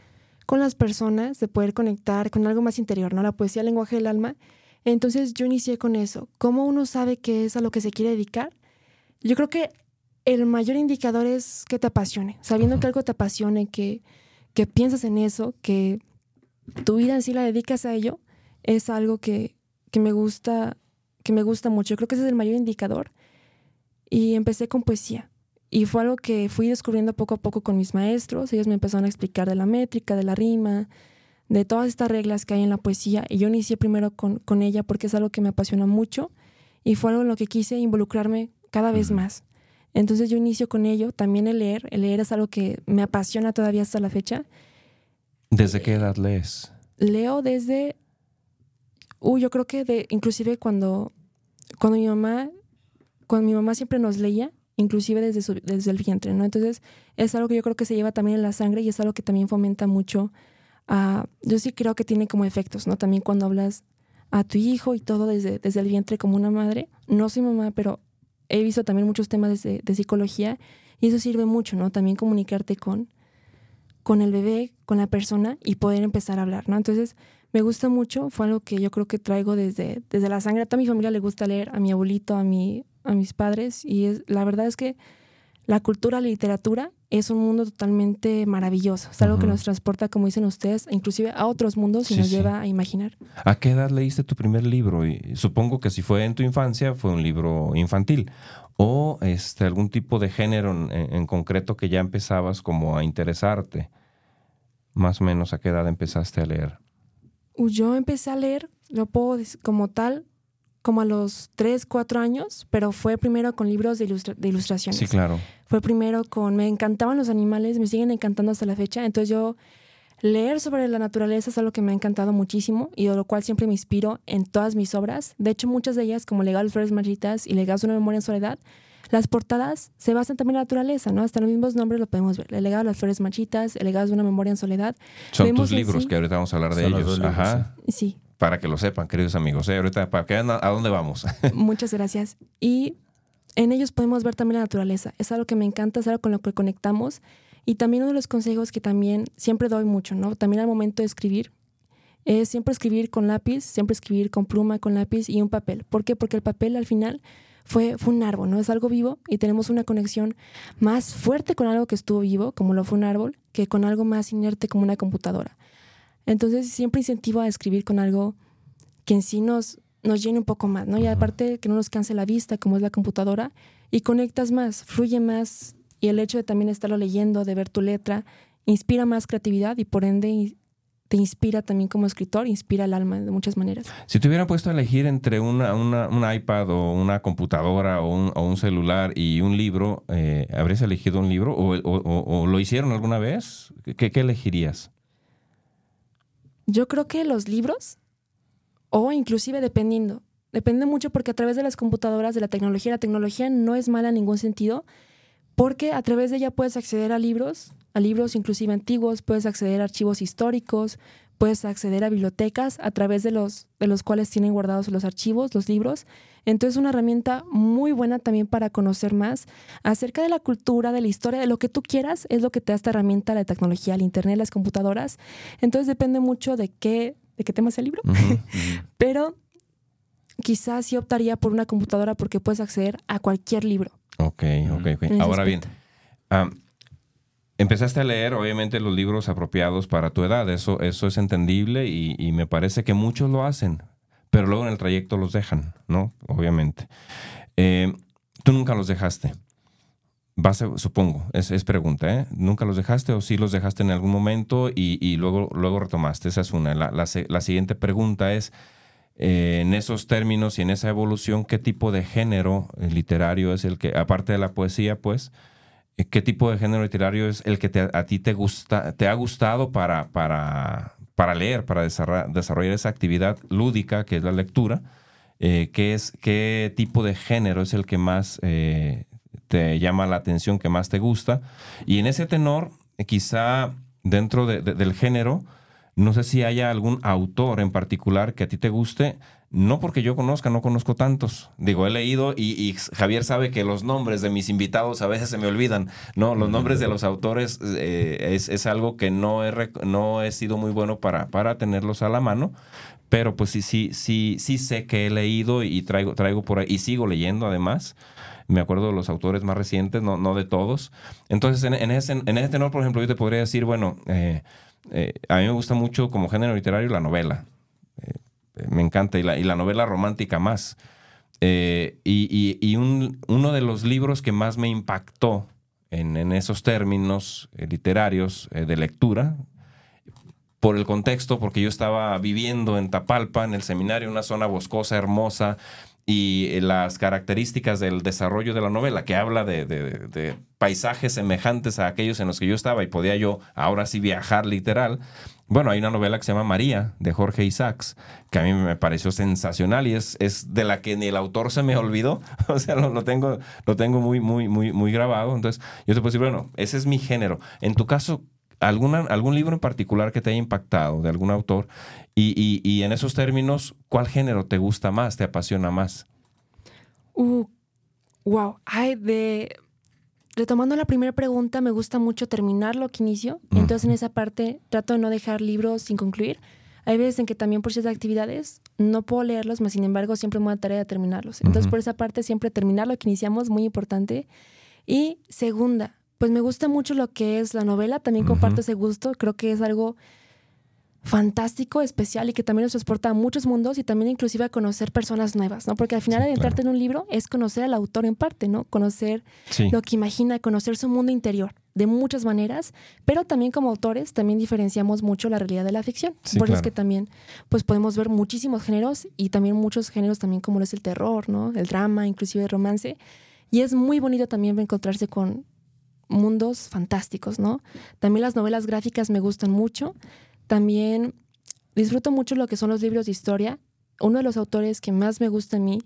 con las personas, de poder conectar con algo más interior, ¿no? La poesía, el lenguaje del alma. Entonces yo inicié con eso. ¿Cómo uno sabe qué es a lo que se quiere dedicar? Yo creo que el mayor indicador es que te apasione. Sabiendo que algo te apasione, que, que piensas en eso, que tu vida en sí la dedicas a ello, es algo que, que, me gusta, que me gusta mucho. Yo creo que ese es el mayor indicador. Y empecé con poesía. Y fue algo que fui descubriendo poco a poco con mis maestros. Ellos me empezaron a explicar de la métrica, de la rima, de todas estas reglas que hay en la poesía. Y yo inicié primero con, con ella porque es algo que me apasiona mucho. Y fue algo en lo que quise involucrarme cada vez más. Entonces yo inicio con ello. También el leer. El leer es algo que me apasiona todavía hasta la fecha. ¿Desde qué edad lees? Leo desde... Uy, uh, yo creo que de, inclusive cuando, cuando mi mamá... Cuando mi mamá siempre nos leía, inclusive desde, su, desde el vientre, ¿no? Entonces, es algo que yo creo que se lleva también en la sangre y es algo que también fomenta mucho. Uh, yo sí creo que tiene como efectos, ¿no? También cuando hablas a tu hijo y todo desde, desde el vientre como una madre. No soy mamá, pero he visto también muchos temas de, de psicología y eso sirve mucho, ¿no? También comunicarte con, con el bebé, con la persona y poder empezar a hablar, ¿no? Entonces, me gusta mucho. Fue algo que yo creo que traigo desde, desde la sangre. A toda mi familia le gusta leer, a mi abuelito, a mi... a mis padres, y es, la verdad es que La cultura, la literatura es un mundo totalmente maravilloso. Es algo, ajá, que nos transporta, como dicen ustedes, inclusive a otros mundos y sí, nos sí. lleva a imaginar. ¿A qué edad leíste tu primer libro? Y supongo que si fue en tu infancia, fue un libro infantil. ¿O este, algún tipo de género en, en concreto que ya empezabas como a interesarte? Más o menos, ¿a qué edad empezaste a leer? Yo empecé a leer, lo puedo decir como tal, como a los tres, cuatro años, pero fue primero con libros de, ilustra- de ilustraciones. Sí, claro. Fue primero con... Me encantaban los animales, me siguen encantando hasta la fecha. Entonces yo leer sobre la naturaleza es algo que me ha encantado muchísimo y de lo cual siempre me inspiro en todas mis obras. De hecho, muchas de ellas, como Legado de las Flores Marchitas y Legados de una Memoria en Soledad, las portadas se basan también en la naturaleza, ¿no? Hasta los mismos nombres lo podemos ver. El Legado de las Flores Marchitas, El Legado de una Memoria en Soledad. Son Vemos tus libros, sí, que ahorita vamos a hablar de ellos. Libros, ajá. Sí. sí. Para que lo sepan, queridos amigos, ¿eh? Ahorita para que vean a dónde vamos. Muchas gracias. Y en ellos podemos ver también la naturaleza. Es algo que me encanta, es algo con lo que conectamos. Y también uno de los consejos que también siempre doy mucho, ¿no? También al momento de escribir, es siempre escribir con lápiz, siempre escribir con pluma, con lápiz y un papel. ¿Por qué? Porque el papel al final fue, fue un árbol, ¿no? Es algo vivo y tenemos una conexión más fuerte con algo que estuvo vivo, como lo fue un árbol, que con algo más inerte como una computadora. Entonces siempre incentivo a escribir con algo que en sí nos, nos llene un poco más, ¿no? Y aparte que no nos canse la vista, como es la computadora, y conectas más, fluye más, y el hecho de también estarlo leyendo, de ver tu letra, inspira más creatividad y por ende te inspira también como escritor, inspira el alma de muchas maneras. Si te hubieran puesto a elegir entre una, una, un iPad o una computadora o un, o un celular y un libro, eh, ¿habrías elegido un libro? ¿O, o, o, o lo hicieron alguna vez? ¿Qué, qué elegirías? Yo creo que los libros, o inclusive dependiendo, depende mucho porque a través de las computadoras, de la tecnología, la tecnología no es mala en ningún sentido, porque a través de ella puedes acceder a libros, a libros inclusive antiguos, puedes acceder a archivos históricos, puedes acceder a bibliotecas a través de los, de los cuales tienen guardados los archivos, los libros. Entonces es una herramienta muy buena también para conocer más acerca de la cultura, de la historia, de lo que tú quieras, es lo que te da esta herramienta, la tecnología, el internet, las computadoras. Entonces depende mucho de qué, de qué tema sea el libro. Uh-huh. Pero quizás sí optaría por una computadora porque puedes acceder a cualquier libro. Ok, ok, ok. Ahora bien, um, empezaste a leer, obviamente, los libros apropiados para tu edad. Eso, eso es entendible y, y me parece que muchos lo hacen, pero luego en el trayecto los dejan, ¿no? Obviamente. Eh, tú nunca los dejaste. Vas a, supongo, es, es pregunta, ¿eh? ¿Nunca los dejaste o sí los dejaste en algún momento y, y luego, luego retomaste? Esa es una. La, la, la siguiente pregunta es, eh, en esos términos y en esa evolución, ¿qué tipo de género literario es el que, aparte de la poesía, pues, ¿qué tipo de género literario es el que te, a ti te gusta, te ha gustado para, para, para leer, para desarrollar, desarrollar esa actividad lúdica que es la lectura? Eh, ¿qué es, qué tipo de género es el que más eh, te llama la atención, que más te gusta? Y en ese tenor, quizá dentro de, de, del género, no sé si haya algún autor en particular que a ti te guste. No porque yo conozca, no conozco tantos. Digo, he leído y, y Javier sabe que los nombres de mis invitados a veces se me olvidan. No, los nombres de los autores eh, es, es algo que no he, no he sido muy bueno para, para tenerlos a la mano. Pero pues sí, sí, sí, sí sé que he leído y traigo, traigo por ahí, y sigo leyendo además. Me acuerdo de los autores más recientes, no, no de todos. Entonces, en, en, ese, en ese tenor, por ejemplo, yo te podría decir, bueno, eh, eh, a mí me gusta mucho como género literario la novela. Eh, Me encanta, y la, y la novela romántica más. Eh, y y, y un, uno de los libros que más me impactó en, en esos términos eh, literarios eh, de lectura, por el contexto, porque yo estaba viviendo en Tapalpa, en el seminario, una zona boscosa, hermosa, y eh, las características del desarrollo de la novela, que habla de, de, de paisajes semejantes a aquellos en los que yo estaba, y podía yo ahora sí viajar literal. Bueno, hay una novela que se llama María, de Jorge Isaacs, que a mí me pareció sensacional y es, es de la que ni el autor se me olvidó. O sea, lo, lo tengo, lo tengo muy, muy, muy, muy grabado. Entonces, yo te puedo decir, bueno, ese es mi género. En tu caso, alguna, algún libro en particular que te haya impactado, de algún autor, y, y, y en esos términos, ¿cuál género te gusta más, te apasiona más? Uh, wow. Ay, de... Retomando la primera pregunta, me gusta mucho terminar lo que inicio. Entonces, en esa parte, trato de no dejar libros sin concluir. Hay veces en que también por ciertas actividades no puedo leerlos, mas sin embargo, siempre me da tarea de terminarlos. Entonces, por esa parte, siempre terminar lo que iniciamos, muy importante. Y segunda, pues me gusta mucho lo que es la novela, también comparto uh-huh. ese gusto, creo que es algo fantástico, especial y que también nos transporta a muchos mundos y también inclusive a conocer personas nuevas, ¿no? Porque al final sí, adentrarte claro. en un libro es conocer al autor en parte, ¿no? Conocer sí. lo que imagina, conocer su mundo interior de muchas maneras, pero también como autores también diferenciamos mucho la realidad de la ficción. Sí, por eso claro. es que también pues podemos ver muchísimos géneros y también muchos géneros también como lo es el terror, ¿no? El drama, inclusive el romance. Y es muy bonito también encontrarse con mundos fantásticos, ¿no? También las novelas gráficas me gustan mucho. También disfruto mucho lo que son los libros de historia. Uno de los autores que más me gusta a mí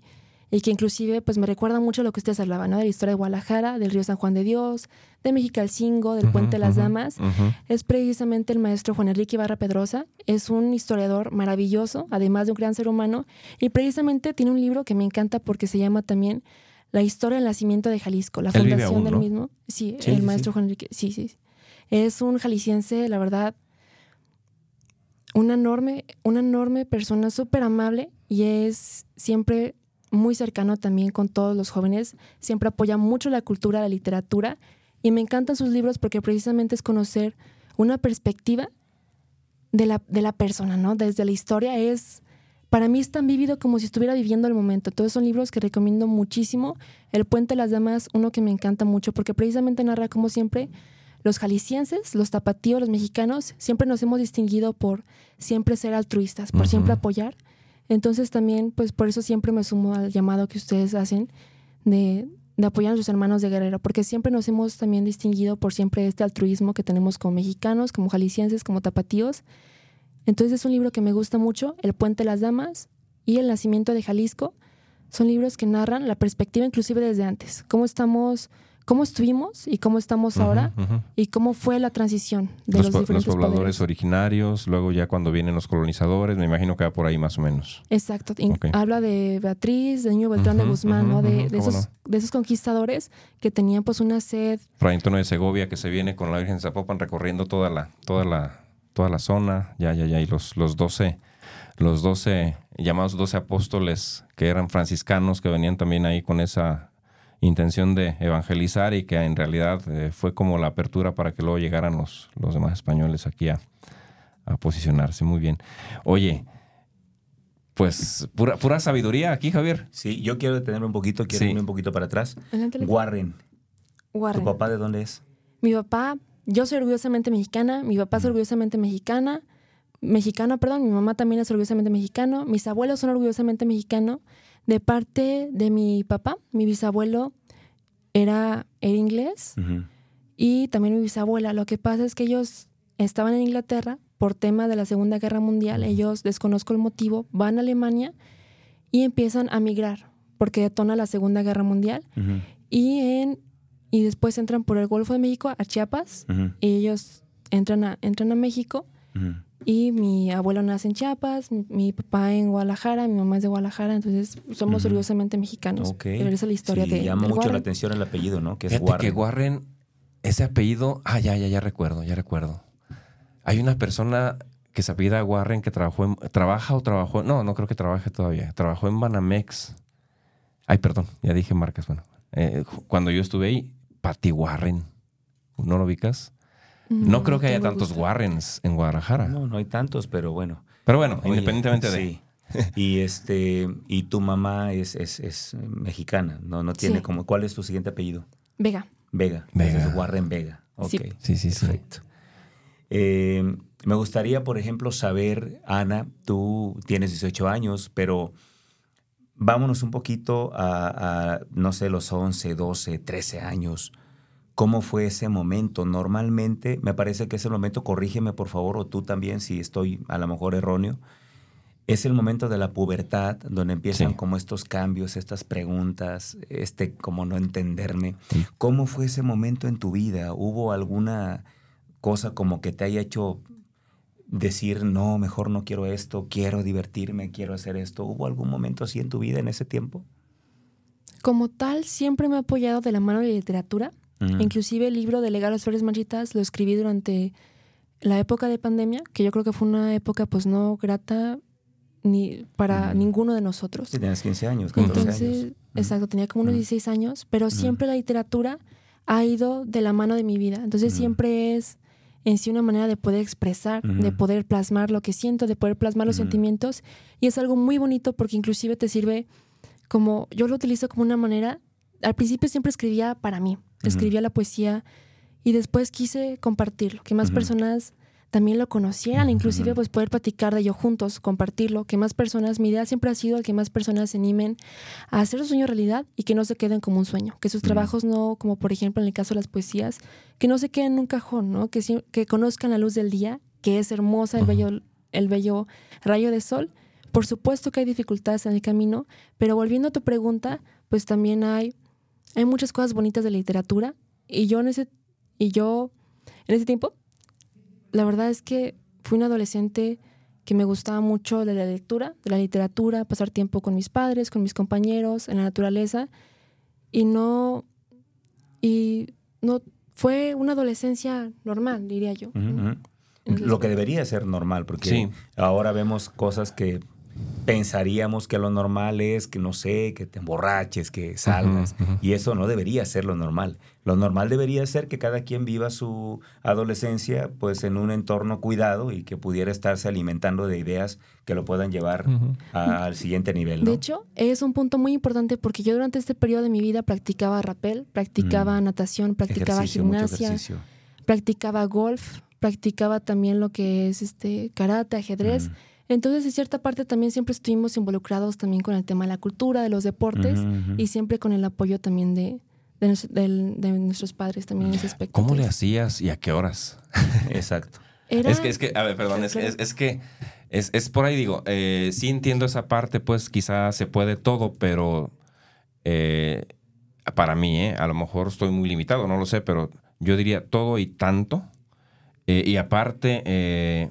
y que inclusive pues, me recuerda mucho a lo que ustedes hablaban, ¿no? De la historia de Guadalajara, del Río San Juan de Dios, de Mexicalcingo, del uh-huh, Puente de las uh-huh, Damas. Uh-huh. Es precisamente el maestro Juan Enrique Ibarra Pedroza. Es un historiador maravilloso, además de un gran ser humano. Y precisamente tiene un libro que me encanta porque se llama también La historia del nacimiento de Jalisco, la fundación aún, del ¿no? mismo. Sí, sí el sí, maestro sí. Juan Enrique. Sí, sí. Es un jalisciense, la verdad, Una enorme, una enorme persona, súper amable y es siempre muy cercano también con todos los jóvenes. Siempre apoya mucho la cultura, la literatura y me encantan sus libros porque precisamente es conocer una perspectiva de la, de la persona, ¿no? Desde la historia es, para mí es tan vívido como si estuviera viviendo el momento. Todos son libros que recomiendo muchísimo. El Puente de las Damas, uno que me encanta mucho porque precisamente narra como siempre los jaliscienses, los tapatíos, los mexicanos, siempre nos hemos distinguido por siempre ser altruistas, por uh-huh. siempre apoyar. Entonces también, pues por eso siempre me sumo al llamado que ustedes hacen de, de apoyar a sus hermanos de Guerrero, porque siempre nos hemos también distinguido por siempre este altruismo que tenemos como mexicanos, como jaliscienses, como tapatíos. Entonces es un libro que me gusta mucho, El Puente de las Damas y El Nacimiento de Jalisco. Son libros que narran la perspectiva inclusive desde antes, cómo estamos... ¿Cómo estuvimos y cómo estamos ahora? Uh-huh, uh-huh. ¿Y cómo fue la transición de los, los diferentes los pobladores poderes originarios? Luego ya cuando vienen los colonizadores, me imagino que va por ahí más o menos. Exacto. Okay. Habla de Beatriz, de Niño Beltrán uh-huh, de Guzmán, uh-huh, ¿no? de, uh-huh. de, esos, no? de esos conquistadores que tenían pues una sed. Fray Antonio de Segovia que se viene con la Virgen de Zapopan recorriendo toda la toda la, toda la zona. Ya, ya, ya. Y los, los doce... Los doce... llamados doce apóstoles que eran franciscanos que venían también ahí con esa intención de evangelizar y que en realidad eh, fue como la apertura para que luego llegaran los, los demás españoles aquí a, a posicionarse. Muy bien. Oye, pues pura, pura sabiduría aquí, Javier. Sí, yo quiero detenerme un poquito, quiero sí. irme un poquito para atrás. Warren. Warren. ¿Tu papá de dónde es? Mi papá, yo soy orgullosamente mexicana, mi papá es orgullosamente mexicana, mexicano, perdón, mi mamá también es orgullosamente mexicano, mis abuelos son orgullosamente mexicanos. De parte de mi papá, mi bisabuelo era, era inglés uh-huh. y también mi bisabuela. Lo que pasa es que ellos estaban en Inglaterra por tema de la Segunda Guerra Mundial. Uh-huh. Ellos, desconozco el motivo, van a Alemania y empiezan a migrar porque detona la Segunda Guerra Mundial. Uh-huh. Y, en, y después entran por el Golfo de México a Chiapas uh-huh. y ellos entran a, entran a México. Uh-huh. Y mi abuelo nace en Chiapas, mi, mi papá en Guadalajara, mi mamá es de Guadalajara, entonces somos uh-huh. orgullosamente mexicanos. Okay. Pero esa es la historia sí, de llama mucho Warren. La atención el apellido, ¿no? Que es Warren. Que Warren, ese apellido, ah, ya, ya, ya recuerdo, ya recuerdo. Hay una persona que se apellida Warren que trabajó en, trabaja o trabajó, no, no creo que trabaje todavía, trabajó en Banamex. Ay, perdón, ya dije marcas, bueno. Eh, cuando yo estuve ahí, Patty Warren, ¿no lo ubicas? No, no creo que haya tantos gusta. Warrens en Guadalajara. No, no hay tantos, pero bueno. Pero bueno, oye, independientemente de... Sí. Y este, y tu mamá es, es, es mexicana, no, no tiene sí. como... ¿Cuál es tu siguiente apellido? Vega. Vega. Vega. Entonces, Warren Vega. Okay. Sí, sí, sí. Perfecto. Sí. Eh, me gustaría, por ejemplo, saber, Ana, tú tienes dieciocho años, pero vámonos un poquito a, a no sé, los once, doce, trece años. ¿Cómo fue ese momento? Normalmente, me parece que ese momento, corrígeme por favor, o tú también, si estoy a lo mejor erróneo, es el momento de la pubertad, donde empiezan sí. como estos cambios, estas preguntas, este como no entenderme. Sí. ¿Cómo fue ese momento en tu vida? ¿Hubo alguna cosa como que te haya hecho decir, no, mejor no quiero esto, quiero divertirme, quiero hacer esto? ¿Hubo algún momento así en tu vida en ese tiempo? Como tal, siempre me he apoyado de la mano de la literatura. Uh-huh. Inclusive el libro de Legado de las Flores Marchitas lo escribí durante la época de pandemia, que yo creo que fue una época pues no grata ni para uh-huh. ninguno de nosotros. Tenías quince años, catorce Entonces, años. Uh-huh. Exacto, tenía como unos dieciséis años, pero uh-huh. siempre la literatura ha ido de la mano de mi vida. Entonces uh-huh. siempre es en sí una manera de poder expresar, uh-huh. de poder plasmar lo que siento, de poder plasmar los uh-huh. sentimientos. Y es algo muy bonito porque inclusive te sirve como... Yo lo utilizo como una manera... Al principio siempre escribía para mí, uh-huh. escribía la poesía y después quise compartirlo, que más uh-huh. personas también lo conocieran, inclusive uh-huh. pues poder platicar de ello juntos, compartirlo, que más personas, mi idea siempre ha sido que más personas se animen a hacer su sueño realidad y que no se queden como un sueño, que sus uh-huh. trabajos no, como por ejemplo en el caso de las poesías, que no se queden en un cajón, ¿no? Que, si, que conozcan la luz del día, que es hermosa, el uh-huh. bello, el bello rayo de sol. Por supuesto que hay dificultades en el camino, pero volviendo a tu pregunta, pues también hay... Hay muchas cosas bonitas de la literatura y yo en ese y yo en ese tiempo, la verdad es que fui una adolescente que me gustaba mucho de la lectura, de la literatura, pasar tiempo con mis padres, con mis compañeros, en la naturaleza y no y no fue una adolescencia normal, diría yo. Uh-huh. Lo que debería ser normal, porque sí. ahora vemos cosas que pensaríamos que lo normal es que, no sé, que te emborraches, que salgas. Uh-huh, uh-huh. Y eso no debería ser lo normal. Lo normal debería ser que cada quien viva su adolescencia pues en un entorno cuidado y que pudiera estarse alimentando de ideas que lo puedan llevar uh-huh. a, al siguiente nivel, ¿no? De hecho, es un punto muy importante porque yo durante este periodo de mi vida practicaba rappel, practicaba uh-huh. natación, practicaba ejercicio, gimnasia, practicaba golf, practicaba también lo que es este karate, ajedrez. Uh-huh. Entonces, en cierta parte también siempre estuvimos involucrados también con el tema de la cultura, de los deportes uh-huh, uh-huh. y siempre con el apoyo también de, de, de, de nuestros padres también en ese aspecto. ¿Cómo le hacías y a qué horas? Exacto. Era... Es que, es que, a ver, perdón, es, claro. es, es que es, es por ahí digo, eh, sí entiendo esa parte, pues quizás se puede todo, pero eh, para mí, eh, a lo mejor estoy muy limitado, no lo sé, pero yo diría todo y tanto. Eh, y aparte... Eh,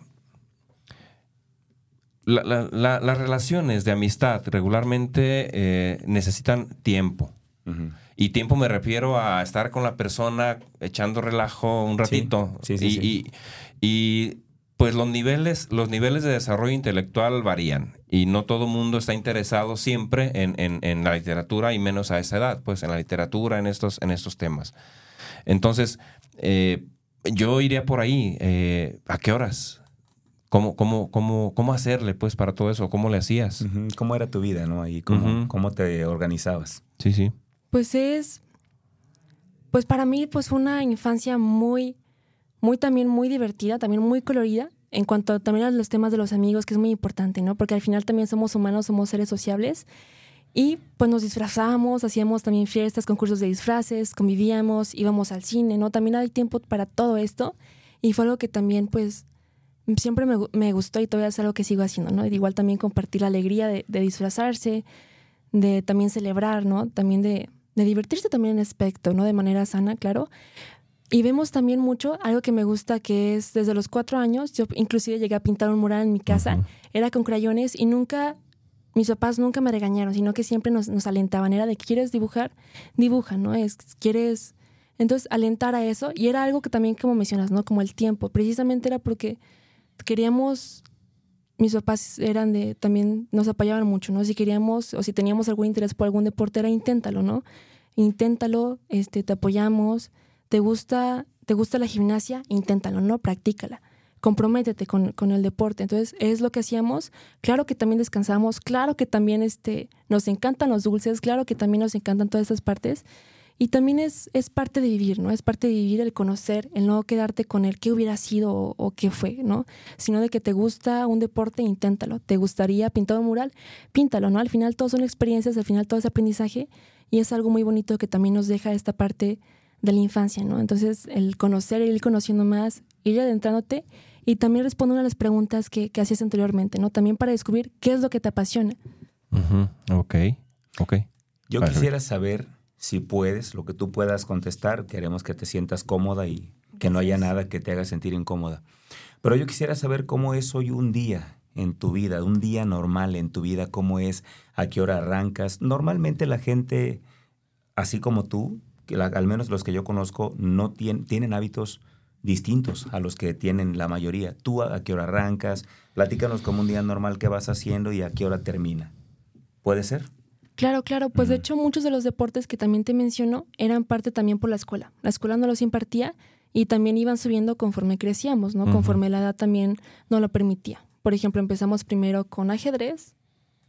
La, la, la, las relaciones de amistad regularmente eh, necesitan tiempo. Uh-huh. Y tiempo me refiero a estar con la persona echando relajo un ratito. Sí, sí, sí, y, sí. Y, y pues los niveles, los niveles de desarrollo intelectual varían. Y no todo mundo está interesado siempre en, en, en la literatura y menos a esa edad, pues en la literatura, en estos, en estos temas. Entonces, eh, yo iría por ahí. Eh, ¿A qué horas? ¿Cómo, cómo, cómo, ¿Cómo hacerle, pues, para todo eso? ¿Cómo le hacías? Uh-huh. ¿Cómo era tu vida, no? ¿Y cómo, uh-huh. cómo te organizabas? Sí, sí. Pues es... Pues para mí, pues, fue una infancia muy... Muy también muy divertida, también muy colorida. En cuanto también a los temas de los amigos, que es muy importante, ¿no? Porque al final también somos humanos, somos seres sociables. Y, pues, nos disfrazábamos, hacíamos también fiestas, concursos de disfraces, convivíamos, íbamos al cine, ¿no? También hay tiempo para todo esto. Y fue algo que también, pues... Siempre me, me gustó y todavía es algo que sigo haciendo, ¿no? Y igual también compartir la alegría de, de disfrazarse, de también celebrar, ¿no? También de, de divertirse también en aspecto, ¿no? De manera sana, claro. Y vemos también mucho algo que me gusta que es desde los cuatro años, yo inclusive llegué a pintar un mural en mi casa, uh-huh. era con crayones y nunca, mis papás nunca me regañaron, sino que siempre nos, nos alentaban, era de ¿quieres dibujar? Dibuja, ¿no? Es, ¿quieres? Entonces, alentar a eso y era algo que también, como mencionas, ¿no? Como el tiempo, precisamente era porque... Queríamos, mis papás eran de, también nos apoyaban mucho, ¿no? Si queríamos o si teníamos algún interés por algún deporte, era inténtalo, ¿no? Inténtalo, este, te apoyamos, te gusta, te gusta la gimnasia, inténtalo, ¿no? Practícala, comprométete con, con el deporte. Entonces, es lo que hacíamos. Claro que también descansamos, claro que también este, nos encantan los dulces, claro que también nos encantan todas esas partes. Y también es, es parte de vivir, ¿no? Es parte de vivir el conocer, el no quedarte con el qué hubiera sido o, o qué fue, ¿no? Sino de que te gusta un deporte, inténtalo. ¿Te gustaría pintar un mural? Píntalo, ¿no? Al final todo son experiencias, al final todo es aprendizaje y es algo muy bonito que también nos deja esta parte de la infancia, ¿no? Entonces, el conocer, el ir conociendo más, ir adentrándote y también responde una de las preguntas que, que hacías anteriormente, ¿no? También para descubrir qué es lo que te apasiona. Uh-huh. Ok, ok. Yo vale. quisiera saber... Si puedes, lo que tú puedas contestar, queremos que te sientas cómoda y que no haya nada que te haga sentir incómoda. Pero yo quisiera saber cómo es hoy un día en tu vida, un día normal en tu vida, cómo es, a qué hora arrancas. Normalmente la gente, así como tú, que la, al menos los que yo conozco, no tienen, tienen hábitos distintos a los que tienen la mayoría. Tú, a, a qué hora arrancas, platícanos como un día normal qué vas haciendo y a qué hora termina. ¿Puede ser? Claro, claro. Pues de hecho muchos de los deportes que también te menciono eran parte también por la escuela. La escuela no los impartía y también iban subiendo conforme crecíamos, ¿no? Uh-huh. Conforme la edad también no lo permitía. Por ejemplo, empezamos primero con ajedrez,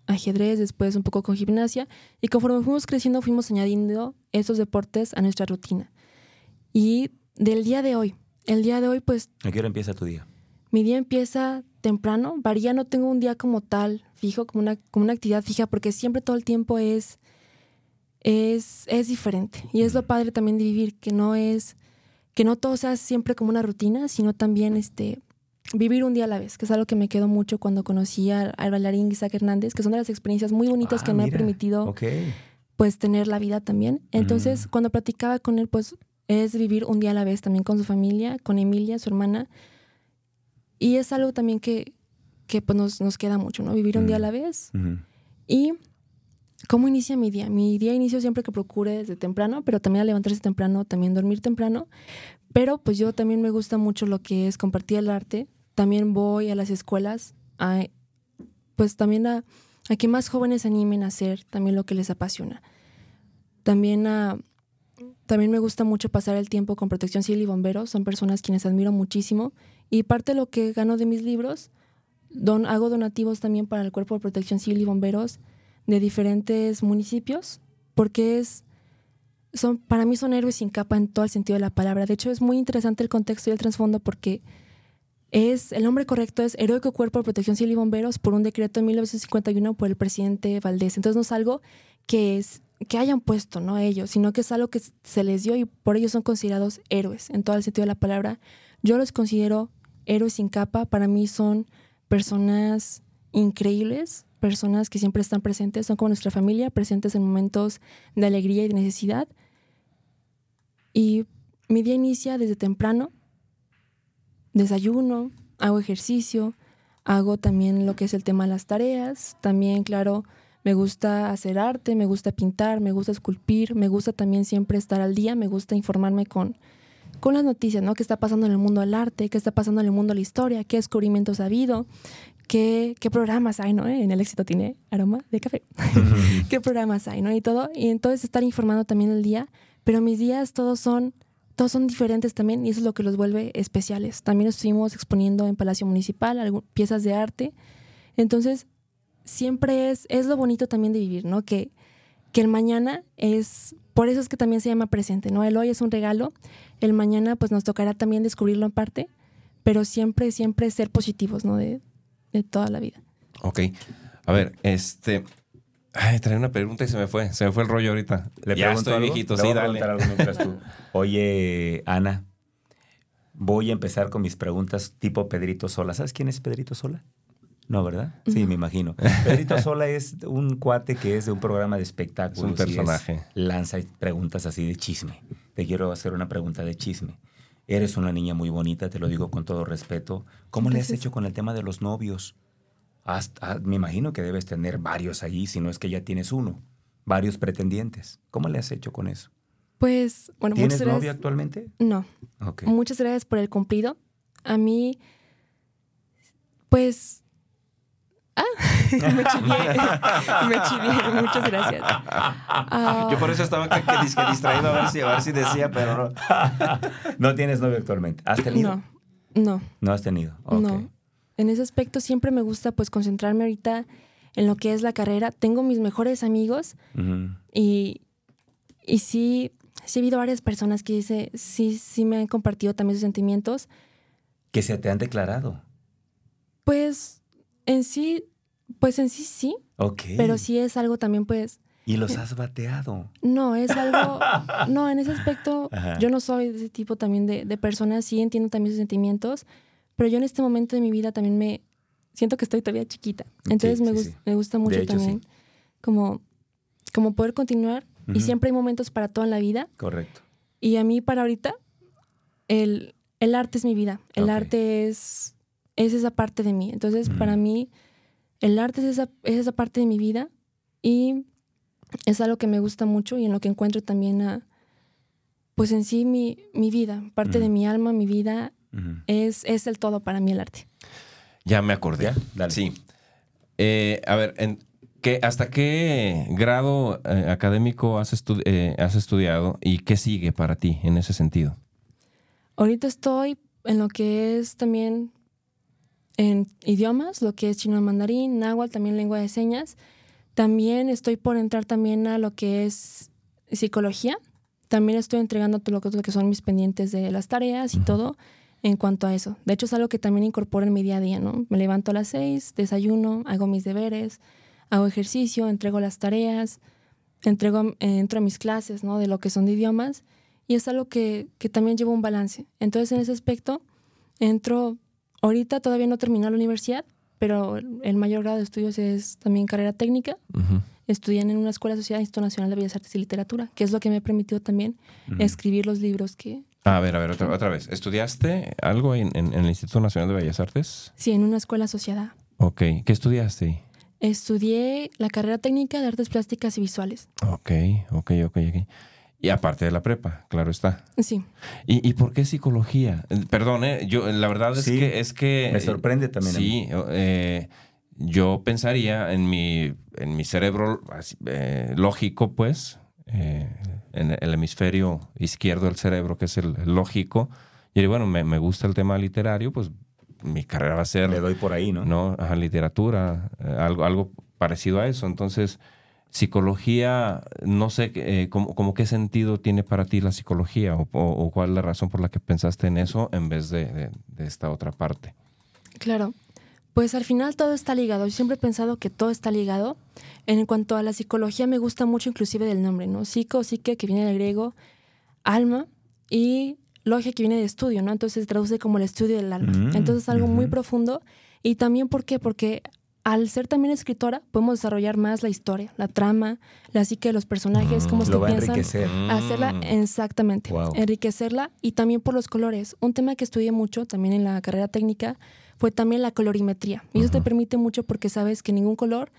ajedrez, después un poco con gimnasia y conforme fuimos creciendo fuimos añadiendo estos deportes a nuestra rutina. Y del día de hoy, el día de hoy pues... ¿A qué hora empieza tu día? Mi día empieza temprano, varía, no tengo un día como tal fijo, como una, como una actividad fija, porque siempre todo el tiempo es, es, es diferente. Y es lo padre también de vivir, que no es, que no todo sea siempre como una rutina, sino también este, vivir un día a la vez, que es algo que me quedó mucho cuando conocí al bailarín Isaac Hernández, que son de las experiencias muy bonitas ah, que mira. me ha permitido okay. pues tener la vida también. Entonces, mm. cuando platicaba con él, pues es vivir un día a la vez también con su familia, con Emilia, su hermana. Y es algo también que, que pues nos, nos queda mucho, ¿no? Vivir un uh-huh. día a la vez. Uh-huh. ¿Y cómo inicia mi día? Mi día inicio siempre que procure desde temprano, pero también al levantarse temprano, también dormir temprano. Pero pues yo también me gusta mucho lo que es compartir el arte. También voy a las escuelas, a, pues también a, a que más jóvenes se animen a hacer también lo que les apasiona. También a... También me gusta mucho pasar el tiempo con Protección Civil y Bomberos. Son personas quienes admiro muchísimo. Y parte de lo que gano de mis libros, don, hago donativos también para el Cuerpo de Protección Civil y Bomberos de diferentes municipios, porque es, son, para mí son héroes sin capa en todo el sentido de la palabra. De hecho, es muy interesante el contexto y el trasfondo porque es, el nombre correcto es Heroico Cuerpo de Protección Civil y Bomberos por un decreto de mil novecientos cincuenta y uno por el presidente Valdés. Entonces no es algo que es... que hayan puesto, no ellos, sino que es algo que se les dio y por ello son considerados héroes en todo el sentido de la palabra. Yo los considero héroes sin capa. Para mí son personas increíbles, personas que siempre están presentes, son como nuestra familia, presentes en momentos de alegría y de necesidad. Y mi día inicia desde temprano. Desayuno, hago ejercicio, hago también lo que es el tema de las tareas, también, claro, me gusta hacer arte, me gusta pintar, me gusta esculpir, me gusta también siempre estar al día, me gusta informarme con, con las noticias, ¿no? ¿Qué está pasando en el mundo del arte? ¿Qué está pasando en el mundo de la historia? ¿Qué descubrimientos ha habido? ¿Qué, qué programas hay, no? ¿Eh? En El Éxito Tiene Aroma de Café. ¿Qué programas hay, no? Y todo. Y entonces estar informando también el día. Pero mis días todos son, todos son diferentes también y eso es lo que los vuelve especiales. También estuvimos exponiendo en Palacio Municipal algo, piezas de arte. Entonces... Siempre es, es lo bonito también de vivir, ¿no? Que, que el mañana es, por eso es que también se llama presente, ¿no? El hoy es un regalo, el mañana pues nos tocará también descubrirlo en parte, pero siempre, siempre ser positivos, ¿no? De, de toda la vida. Ok. A ver, este... Ay, trae una pregunta y se me fue, se me fue el rollo ahorita. Le ya pregunto estoy viejito, sí, dale. Tú. Oye, Ana, voy a empezar con mis preguntas tipo Pedrito Sola. ¿Sabes quién es Pedrito Sola? No, ¿verdad? Sí, no. Me imagino. Pedrito Sola es un cuate que es de un programa de espectáculos. Es un personaje. Es, lanza preguntas así de chisme. Te quiero hacer una pregunta de chisme. Eres una niña muy bonita, te lo digo con todo respeto. ¿Cómo Entonces, le has hecho con el tema de los novios? Has, has, me imagino que debes tener varios allí, si no es que ya tienes uno. Varios pretendientes. ¿Cómo le has hecho con eso? Pues, bueno, ¿tienes novio gracias, actualmente? No. Okay. Muchas gracias por el cumplido. A mí, pues... Ah, me chivié, me chivié, muchas gracias. Uh, Yo por eso estaba que, que distraído a ver, si, a ver si decía, pero no. No tienes novio actualmente. ¿Has tenido? No, no. No has tenido, okay. No. En ese aspecto siempre me gusta pues concentrarme ahorita en lo que es la carrera. Tengo mis mejores amigos uh-huh. y, y sí, sí he habido varias personas que dice, sí, sí me han compartido también sus sentimientos. ¿Que se te han declarado? Pues... En sí, pues en sí sí, okay. Pero sí es algo también pues... ¿Y los has bateado? No, es algo... No, en ese aspecto ajá. Yo no soy de ese tipo también de, de personas, sí entiendo también sus sentimientos, pero yo en este momento de mi vida también me... Siento que estoy todavía chiquita, entonces sí, me, sí, gust, sí. me gusta mucho hecho, también sí. como, como poder continuar uh-huh. y siempre hay momentos para todo en la vida. Correcto. Y a mí para ahorita, el, el arte es mi vida, el okay. arte es... Es esa parte de mí. Entonces, mm. para mí, el arte es esa, es esa parte de mi vida y es algo que me gusta mucho y en lo que encuentro también, a, pues en sí, mi, mi vida. Parte mm. de mi alma, mi vida, mm. es, es el todo para mí el arte. Ya me acordé. ¿Ya? Dale. Sí. Eh, a ver, en, ¿Qué, ¿Hasta qué grado eh, académico has, estu- eh, has estudiado y qué sigue para ti en ese sentido? Ahorita estoy en lo que es también en idiomas, lo que es chino mandarín, náhuatl, también lengua de señas. También estoy por entrar también a lo que es psicología. También estoy entregando todo lo que son mis pendientes de las tareas y uh-huh. todo en cuanto a eso. De hecho, es algo que también incorporo en mi día a día, ¿no? Me levanto a las seis, desayuno, hago mis deberes, hago ejercicio, entrego las tareas, entrego, eh, entro a mis clases, ¿no? De lo que son de idiomas. Y es algo que, que también llevo un balance. Entonces, en ese aspecto, entro... Ahorita todavía no terminé la universidad, pero el mayor grado de estudios es también carrera técnica. Uh-huh. Estudié en una escuela asociada al Instituto Nacional de Bellas Artes y Literatura, que es lo que me ha permitido también uh-huh. escribir los libros que... A ver, a ver, otra, otra vez. ¿Estudiaste algo en, en, en el Instituto Nacional de Bellas Artes? Sí, en una escuela asociada. Ok. ¿Qué estudiaste? Estudié la carrera técnica de Artes Plásticas y Visuales. Ok, ok, ok, ok. Y aparte de la prepa, claro está. Sí. ¿Y, y por qué psicología? Perdón, ¿eh? Yo, la verdad es, sí, que, es que... Me sorprende también. Sí, eh, yo pensaría en mi, en mi cerebro eh, lógico, pues, eh, en el hemisferio izquierdo del cerebro, que es el lógico. Y bueno, me, me gusta el tema literario, pues mi carrera va a ser... Le doy por ahí, ¿no? ¿no? Ajá, literatura, eh, algo, algo parecido a eso. Entonces... Psicología, no sé, eh, como, como qué sentido tiene para ti la psicología o, o, o cuál es la razón por la que pensaste en eso en vez de, de, de esta otra parte. Claro, pues al final todo está ligado. Yo siempre he pensado que todo está ligado. En cuanto a la psicología, me gusta mucho inclusive del nombre, ¿no? Psico, psique, que viene del griego, alma, y logia, que viene de estudio, ¿no? Entonces se traduce como el estudio del alma. Mm, Entonces es algo mm-hmm. muy profundo. Y también, ¿por qué? Porque... Al ser también escritora, podemos desarrollar más la historia, la trama, la psique de los personajes, mm, cómo se piensan. Lo va a enriquecer. Hacerla, exactamente. Wow. Enriquecerla y también por los colores. Un tema que estudié mucho también en la carrera técnica fue también la colorimetría. Y uh-huh. eso te permite mucho porque sabes que ningún color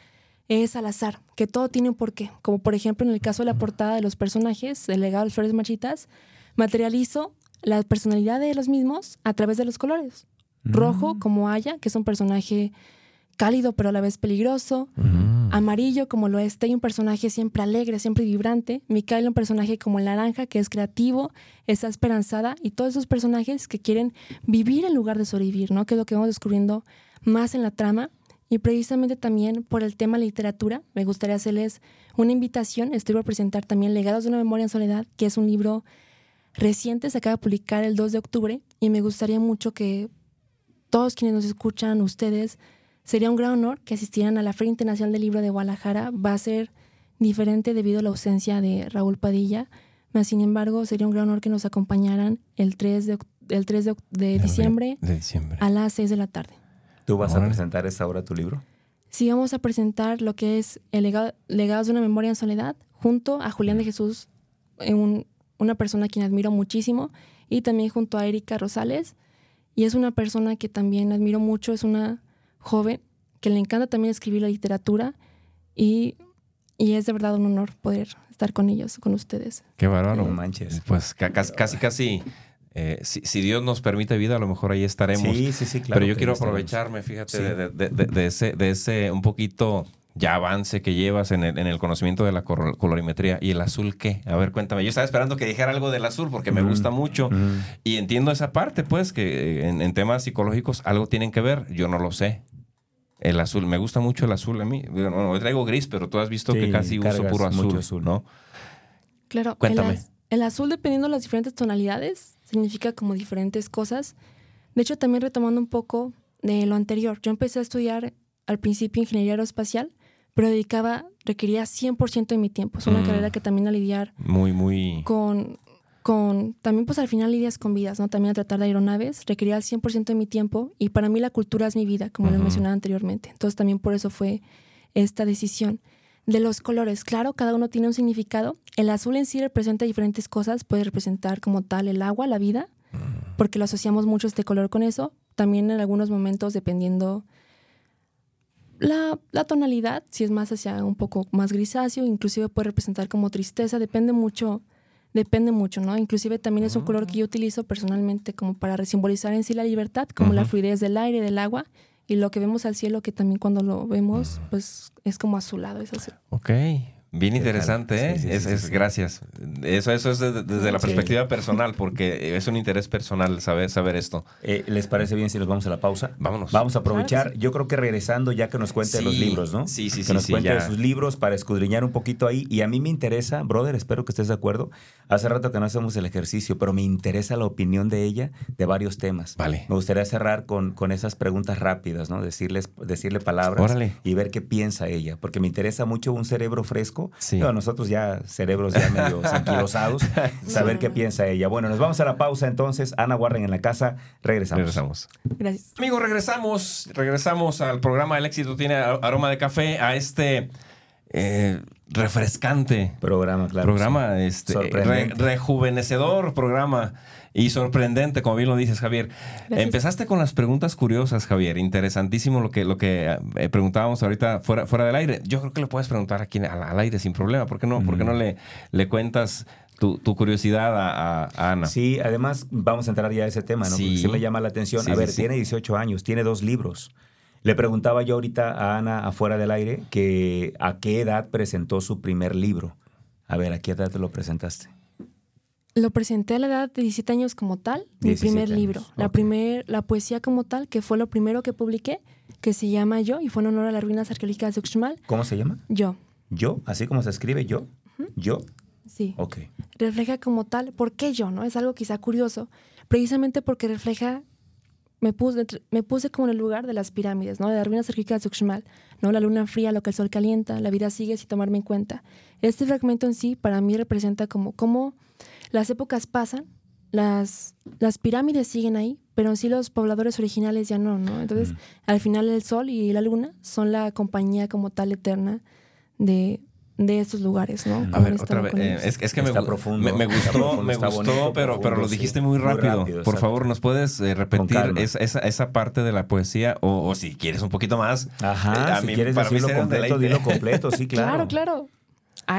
es al azar, que todo tiene un porqué. Como por ejemplo en el caso de la portada de los personajes, el legado de las flores marchitas, materializo la personalidad de los mismos a través de los colores. Mm. Rojo, como Aya, que es un personaje... cálido, pero a la vez peligroso. Uh-huh. Amarillo, como lo es Tei, un personaje siempre alegre, siempre vibrante. Micaela, un personaje como el naranja, que es creativo, está esperanzada. Y todos esos personajes que quieren vivir en lugar de sobrevivir, ¿no? Que es lo que vamos descubriendo más en la trama. Y precisamente también por el tema literatura, me gustaría hacerles una invitación. Estoy por presentar también Legados de una Memoria en Soledad, que es un libro reciente, se acaba de publicar el dos de octubre. Y me gustaría mucho que todos quienes nos escuchan, ustedes... Sería un gran honor que asistieran a la Feria Internacional del Libro de Guadalajara. Va a ser diferente debido a la ausencia de Raúl Padilla. Mas, sin embargo, sería un gran honor que nos acompañaran el tres de, el tres de, de, diciembre, de diciembre a las seis de la tarde. ¿Tú vas Ahora. a presentar esa hora tu libro? Sí, vamos a presentar lo que es el legado, Legados de una Memoria en Soledad junto a Julián de Jesús, un, una persona a quien admiro muchísimo, y también junto a Erika Rosales. Y es una persona que también admiro mucho, es una... joven, que le encanta también escribir la literatura y, y es de verdad un honor poder estar con ellos, con ustedes. ¡Qué bárbaro! No manches. Pues ca- ca- casi, casi, eh, si, si Dios nos permite vida, a lo mejor ahí estaremos. Sí, sí, sí, claro. Pero yo quiero aprovecharme, estaremos. fíjate, sí. de, de, de, de, ese, de ese un poquito ya avance que llevas en el, en el conocimiento de la cor- colorimetría. ¿Y el azul qué? A ver, cuéntame. Yo estaba esperando que dijera algo del azul porque me mm. gusta mucho mm. y entiendo esa parte, pues, que en, en temas psicológicos algo tienen que ver. Yo no lo sé. El azul, me gusta mucho el azul a mí. Bueno, hoy traigo gris, pero tú has visto sí, que casi uso puro azul, mucho azul, ¿no? Claro. Cuéntame. El, az- el azul, dependiendo de las diferentes tonalidades, significa como diferentes cosas. De hecho, también retomando un poco de lo anterior. Yo empecé a estudiar al principio ingeniería aeroespacial, pero dedicaba, requería cien por ciento de mi tiempo. Es una mm. carrera que también a lidiar muy, muy... con... Con, también pues al final lidias con vidas, ¿no? También a tratar de aeronaves, requería el cien por ciento de mi tiempo y para mí la cultura es mi vida, como uh-huh. lo mencionaba anteriormente. Entonces también por eso fue esta decisión. De los colores, claro, cada uno tiene un significado. El azul en sí representa diferentes cosas, puede representar como tal el agua, la vida, uh-huh. porque lo asociamos mucho este color con eso. También en algunos momentos, dependiendo la, la tonalidad, si es más hacia un poco más grisáceo, inclusive puede representar como tristeza, depende mucho... Depende mucho, ¿no? Inclusive también es un color que yo utilizo personalmente como para simbolizar en sí la libertad, como uh-huh. la fluidez del aire, del agua y lo que vemos al cielo, que también cuando lo vemos, pues es como azulado, es azul. Ok. Bien interesante, ¿eh? Sí, sí, es, sí, es, sí. Gracias. Eso, eso es desde, desde la sí. perspectiva personal, porque es un interés personal saber, saber esto. Eh, ¿Les parece bien si nos vamos a la pausa? Vámonos. Vamos a aprovechar, yo creo que regresando ya que nos cuente sí, los libros, ¿no? Sí, sí, que sí. Que nos sí, cuente ya. sus libros para escudriñar un poquito ahí. Y a mí me interesa, brother, espero que estés de acuerdo. Hace rato que no hacemos el ejercicio, pero me interesa la opinión de ella de varios temas. Vale. Me gustaría cerrar con, con esas preguntas rápidas, ¿no? Decirles, decirle palabras. Órale. Y ver qué piensa ella, porque me interesa mucho un cerebro fresco. Sí. No, nosotros ya cerebros ya medio anquilosados, saber qué piensa ella. Bueno, nos vamos a la pausa entonces. Ana Warren en la casa, regresamos. Regresamos. Gracias. Amigos, regresamos, regresamos al programa El Éxito Tiene Aroma de Café, a este eh, refrescante programa, claro. Programa, sí. este, re, rejuvenecedor programa y sorprendente, como bien lo dices, Javier. Gracias. Empezaste con las preguntas curiosas, Javier. Interesantísimo lo que, lo que eh, preguntábamos ahorita fuera, fuera del aire. Yo creo que le puedes preguntar aquí al, al aire sin problema. ¿Por qué no? Mm. ¿Por qué no le, le cuentas tu, tu curiosidad a, a, a Ana? Sí, además vamos a entrar ya a ese tema, ¿no? Sí. Porque sí me llama la atención. Sí, a ver, sí, sí. Tiene dieciocho años, tiene dos libros. Le preguntaba yo ahorita a Ana afuera del aire que a qué edad presentó su primer libro. A ver, ¿a qué edad te lo presentaste? Lo presenté a la edad de diecisiete años como tal, mi primer años. libro. Okay. La primer, la poesía como tal, que fue lo primero que publiqué, que se llama Yo, y fue en honor a las ruinas arqueológicas de Uxmal. ¿Cómo se llama? Yo. ¿Yo? ¿Así como se escribe yo? Uh-huh. ¿Yo? Sí. Ok. Refleja como tal, ¿por qué yo? ¿No? Es algo quizá curioso, precisamente porque refleja, me puse, me puse como en el lugar de las pirámides, ¿no? De las ruinas arqueológicas de Uxmal, ¿no? La luna fría, lo que el sol calienta, la vida sigue sin tomarme en cuenta. Este fragmento en sí, para mí, representa como cómo las épocas pasan, las, las pirámides siguen ahí, pero en sí los pobladores originales ya no, ¿no? Entonces, mm. al final el sol y la luna son la compañía como tal eterna de, de estos lugares, ¿no? A ver, otra vez, eh, es, es que me, profundo, me, me gustó, profundo, me gustó, bonito, pero, profundo, pero lo dijiste sí, muy rápido. Muy rápido Por favor, ¿nos puedes eh, repetir esa, esa, esa parte de la poesía? O, o si quieres un poquito más. Ajá, eh, si mí, quieres decirlo completo, dilo completo, sí, claro. Claro, claro.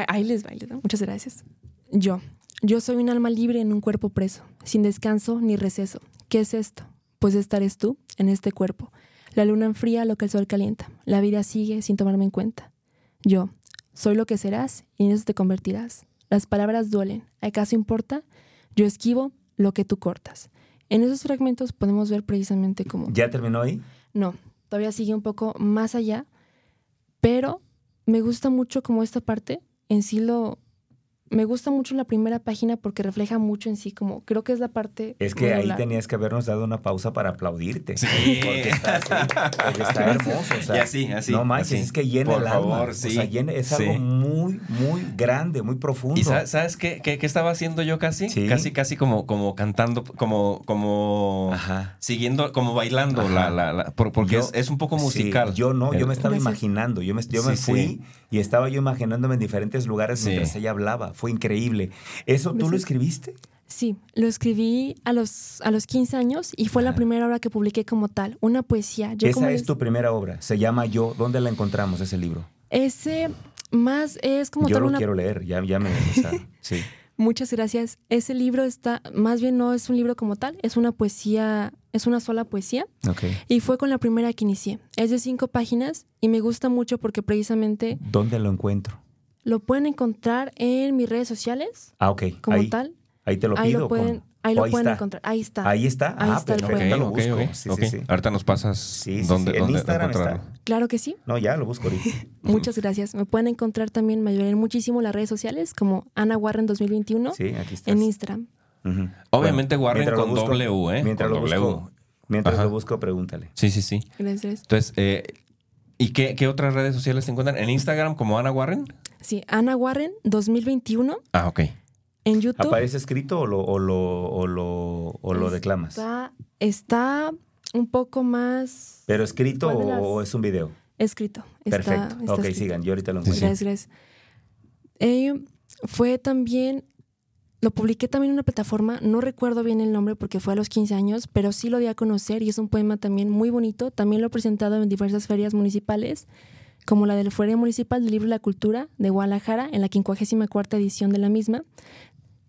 Ahí les va, ¿no? Muchas gracias. Yo. Yo soy un alma libre en un cuerpo preso, sin descanso ni receso. ¿Qué es esto? Pues estarás tú en este cuerpo. La luna enfría lo que el sol calienta. La vida sigue sin tomarme en cuenta. Yo, soy lo que serás y en eso te convertirás. Las palabras duelen. ¿Acaso importa? Yo esquivo lo que tú cortas. En esos fragmentos podemos ver precisamente cómo... ¿Ya terminó ahí? No, todavía sigue un poco más allá, pero me gusta mucho como esta parte en sí lo... Me gusta mucho la primera página porque refleja mucho en sí, como creo que es la parte... Es que ahí tenías que habernos dado una pausa para aplaudirte. Sí. Porque está, así, porque está hermoso. O sea, y así, así. No manches, es que llena el alma. Por favor, sí. O sea, llena, es sí. algo muy, muy grande, muy profundo. ¿Y sabes qué, qué, qué estaba haciendo yo casi? Sí. Casi, casi como, como cantando, como... como Ajá. Siguiendo, como bailando, la, la, la, porque yo, es, es un poco musical. Sí, yo no, yo me estaba Gracias. imaginando. Yo me, yo me sí, fui sí. y estaba yo imaginándome en diferentes lugares sí. mientras ella hablaba. Fue increíble. ¿Eso tú lo escribiste? Sí, lo escribí a los, a los quince años y fue ah. la primera obra que publiqué como tal, una poesía. Yo Esa como es les... tu primera obra, se llama Yo. ¿Dónde la encontramos ese libro? Ese más es como Yo tal una... Yo lo quiero leer, ya, ya me... O sea, sí. Muchas gracias. Ese libro está, más bien no es un libro como tal, es una poesía, es una sola poesía. Okay. Y fue con la primera que inicié. Es de cinco páginas y me gusta mucho porque precisamente... ¿Dónde lo encuentro? Lo pueden encontrar en mis redes sociales. Ah, ok. Como ahí, tal. Ahí te lo pido. Ahí lo pueden, ahí lo ahí pueden encontrar. Ahí está. Ahí está. Ah, ahí está. Ahorita okay, okay, lo busco. Okay, sí, okay. Sí, sí. Ahorita nos pasas. Sí, sí, dónde, sí. ¿En dónde Instagram está? Claro que sí. No, ya lo busco ahorita. Muchas gracias. Me pueden encontrar también, me ayudan muchísimo las redes sociales como Ana Warren dos mil veintiuno. Sí, aquí estás. En Instagram. Uh-huh. Obviamente bueno, Warren con busco, W, ¿eh? Mientras con lo W. Busco, mientras Ajá. lo busco, pregúntale. Sí, sí, sí. Gracias. Entonces, eh, ¿y qué, qué otras redes sociales se encuentran? ¿En Instagram como Ana Warren? Sí, Ana Warren dos mil veintiuno. Ah, ok. En YouTube. ¿Aparece escrito o lo, o lo, o lo, o lo declamas? Está, está un poco más... ¿Pero escrito o, las... o es un video? Escrito. Está, Perfecto. Está ok, escrito. Sigan. Yo ahorita lo encuentro. Gracias, gracias. Eh, fue también... Lo publiqué también en una plataforma, no recuerdo bien el nombre porque fue a los quince años, pero sí lo di a conocer y es un poema también muy bonito. También lo he presentado en diversas ferias municipales, como la de la Feria Municipal del Libro y la Cultura de Guadalajara, en la quincuagésima cuarta edición de la misma.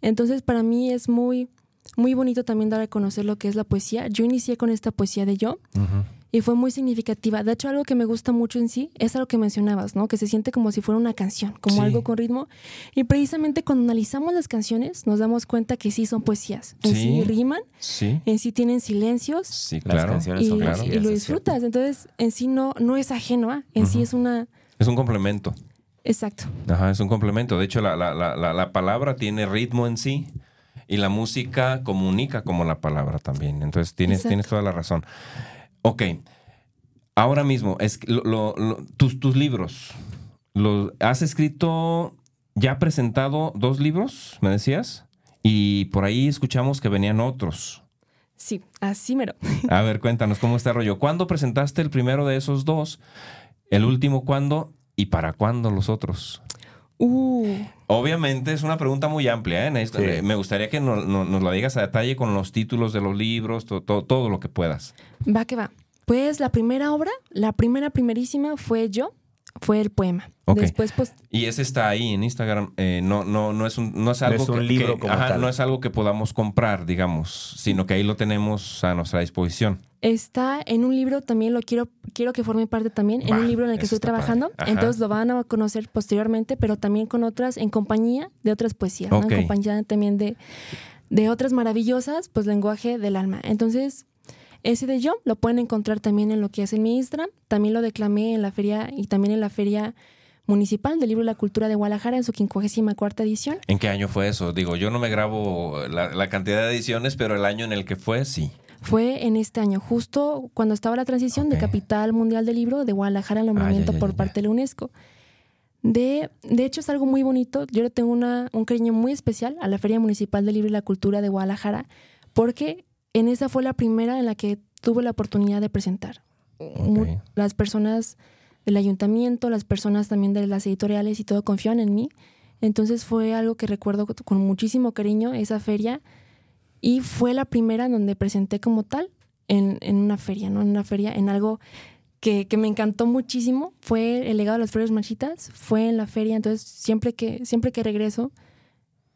Entonces, para mí es muy, muy bonito también dar a conocer lo que es la poesía. Yo inicié con esta poesía de yo, uh-huh. y fue muy significativa. De hecho, algo que me gusta mucho en sí es algo que mencionabas, ¿no? Que se siente como si fuera una canción, como sí. algo con ritmo. Y precisamente cuando analizamos las canciones nos damos cuenta que sí son poesías. En sí, sí riman, sí. en sí tienen silencios. Sí, claro. Las canciones y, son claro. y lo disfrutas. Entonces, en sí no, no es ajeno, ¿eh? En uh-huh. sí es una... Es un complemento. Exacto. Ajá, es un complemento. De hecho, la, la, la, la palabra tiene ritmo en sí. Y la música comunica como la palabra también. Entonces, tienes, tienes toda la razón. Ok. Ahora mismo, es, lo, lo, lo, tus, tus libros. Los, ¿Has escrito, ya presentado dos libros, me decías? Y por ahí escuchamos que venían otros. Sí, así mero. A ver, cuéntanos cómo está el rollo. ¿Cuándo presentaste el primero de esos dos? ¿El último cuándo? ¿Y para cuándo los otros? Uh. Obviamente es una pregunta muy amplia, ¿eh? Sí. Me gustaría que no, no, nos la digas a detalle con los títulos de los libros, to, to, todo lo que puedas. Va que va. Pues la primera obra, la primera primerísima fue Yo, fue el poema. Okay. Después, pues, y ese está ahí en Instagram. Eh, no, no, no es un, no es algo no es un que, libro que, como ajá, tal. No es algo que podamos comprar, digamos, sino que ahí lo tenemos a nuestra disposición. Está en un libro también, lo quiero quiero que forme parte también, bah, en un libro en el que estoy trabajando, entonces lo van a conocer posteriormente, pero también con otras, en compañía de otras poesías, okay. ¿no? En compañía también de, de otras maravillosas, pues lenguaje del alma. Entonces, ese de Yo lo pueden encontrar también en lo que es en mi Instagram, también lo declamé en la feria y también en la feria municipal del Libro y la Cultura de Guadalajara en su quincuagésima cuarta edición. ¿En qué año fue eso? Digo, yo no me grabo la, la cantidad de ediciones, pero el año en el que fue, sí. Fue en este año, justo cuando estaba la transición okay. de Capital Mundial del Libro de Guadalajara al nombramiento ah, ya, ya, por ya, ya. parte de la UNESCO. De, de hecho, es algo muy bonito. Yo le tengo una, un cariño muy especial a la Feria Municipal del Libro y la Cultura de Guadalajara, porque en esa fue la primera en la que tuve la oportunidad de presentar. Okay. Las personas del ayuntamiento, las personas también de las editoriales y todo confían en mí. Entonces fue algo que recuerdo con muchísimo cariño, esa feria. Y fue la primera en donde presenté como tal en, en una feria, ¿no? En una feria, en algo que, que me encantó muchísimo. Fue el Legado de las Flores Marchitas, fue en la feria. Entonces, siempre que, siempre que regreso,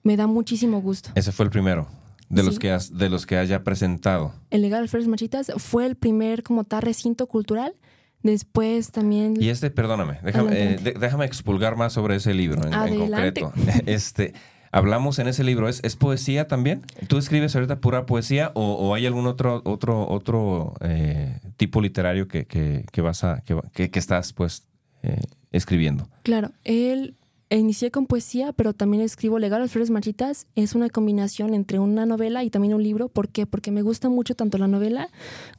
me da muchísimo gusto. Ese fue el primero de sí. los que has, de los que haya presentado. El Legado de las Flores Marchitas fue el primer como tal recinto cultural. Después también... Y este, perdóname, déjame, eh, déjame expulgar más sobre ese libro en, en concreto. Este... Hablamos en ese libro, ¿es, es poesía también? ¿Tú escribes ahorita pura poesía o, o hay algún otro otro otro eh, tipo literario que, que, que vas a que, que estás pues eh, escribiendo? Claro, él inicié con poesía, pero también escribo Legado de las Flores Marchitas. Es una combinación entre una novela y también un libro. ¿Por qué? Porque me gusta mucho tanto la novela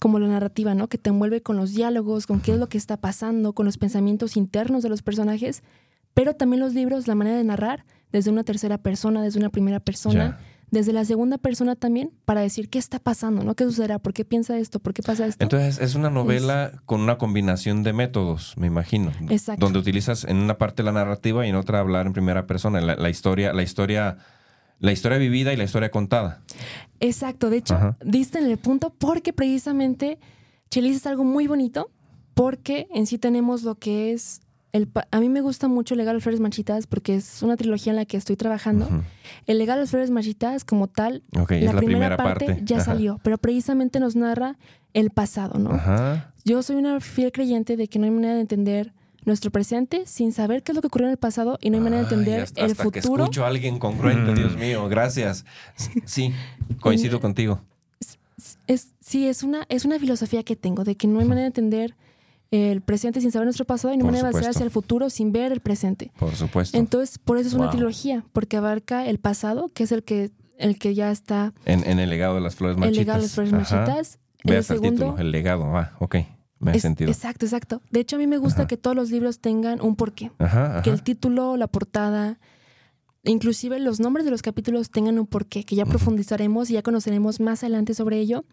como la narrativa, ¿no? Que te envuelve con los diálogos, con qué es lo que está pasando, con los pensamientos internos de los personajes, pero también los libros, la manera de narrar desde una tercera persona, desde una primera persona, yeah. desde la segunda persona también, para decir qué está pasando, ¿no? ¿Qué sucederá? ¿Por qué piensa esto? ¿Por qué pasa esto? Entonces, es una novela es... con una combinación de métodos, me imagino. Exacto. Donde utilizas en una parte la narrativa y en otra hablar en primera persona, la, la historia, la historia, la historia vivida y la historia contada. Exacto. De hecho, Ajá. diste en el punto porque precisamente Chelis es algo muy bonito porque en sí tenemos lo que es... El pa- a mí me gusta mucho El Legado de las Flores Marchitas porque es una trilogía en la que estoy trabajando. Uh-huh. El Legado de las Flores Marchitas como tal, okay, la, es la primera, primera parte, parte. ya Ajá. salió, pero precisamente nos narra el pasado, ¿no? Ajá. Yo soy una fiel creyente de que no hay manera de entender nuestro presente sin saber qué es lo que ocurrió en el pasado y no hay manera de entender Ay, hasta, el hasta futuro. Hasta que escucho a alguien congruente, mm. Dios mío, gracias. Sí, coincido contigo. Es, es, sí, es una, es una filosofía que tengo de que no hay manera de entender el presente sin saber nuestro pasado y no manera de hacer hacia el futuro sin ver el presente. Por supuesto. Entonces, por eso es wow. una trilogía, porque abarca el pasado, que es el que, el que ya está... En, en El Legado de las Flores Marchitas. El Legado de las Flores Marchitas. Ve hasta el título, El Legado. Ah, ok. Me ha sentido. Exacto, exacto. De hecho, a mí me gusta ajá. que todos los libros tengan un porqué. Ajá, ajá. Que el título, la portada... Inclusive los nombres de los capítulos tengan un porqué, que ya uh-huh. profundizaremos y ya conoceremos más adelante sobre ello.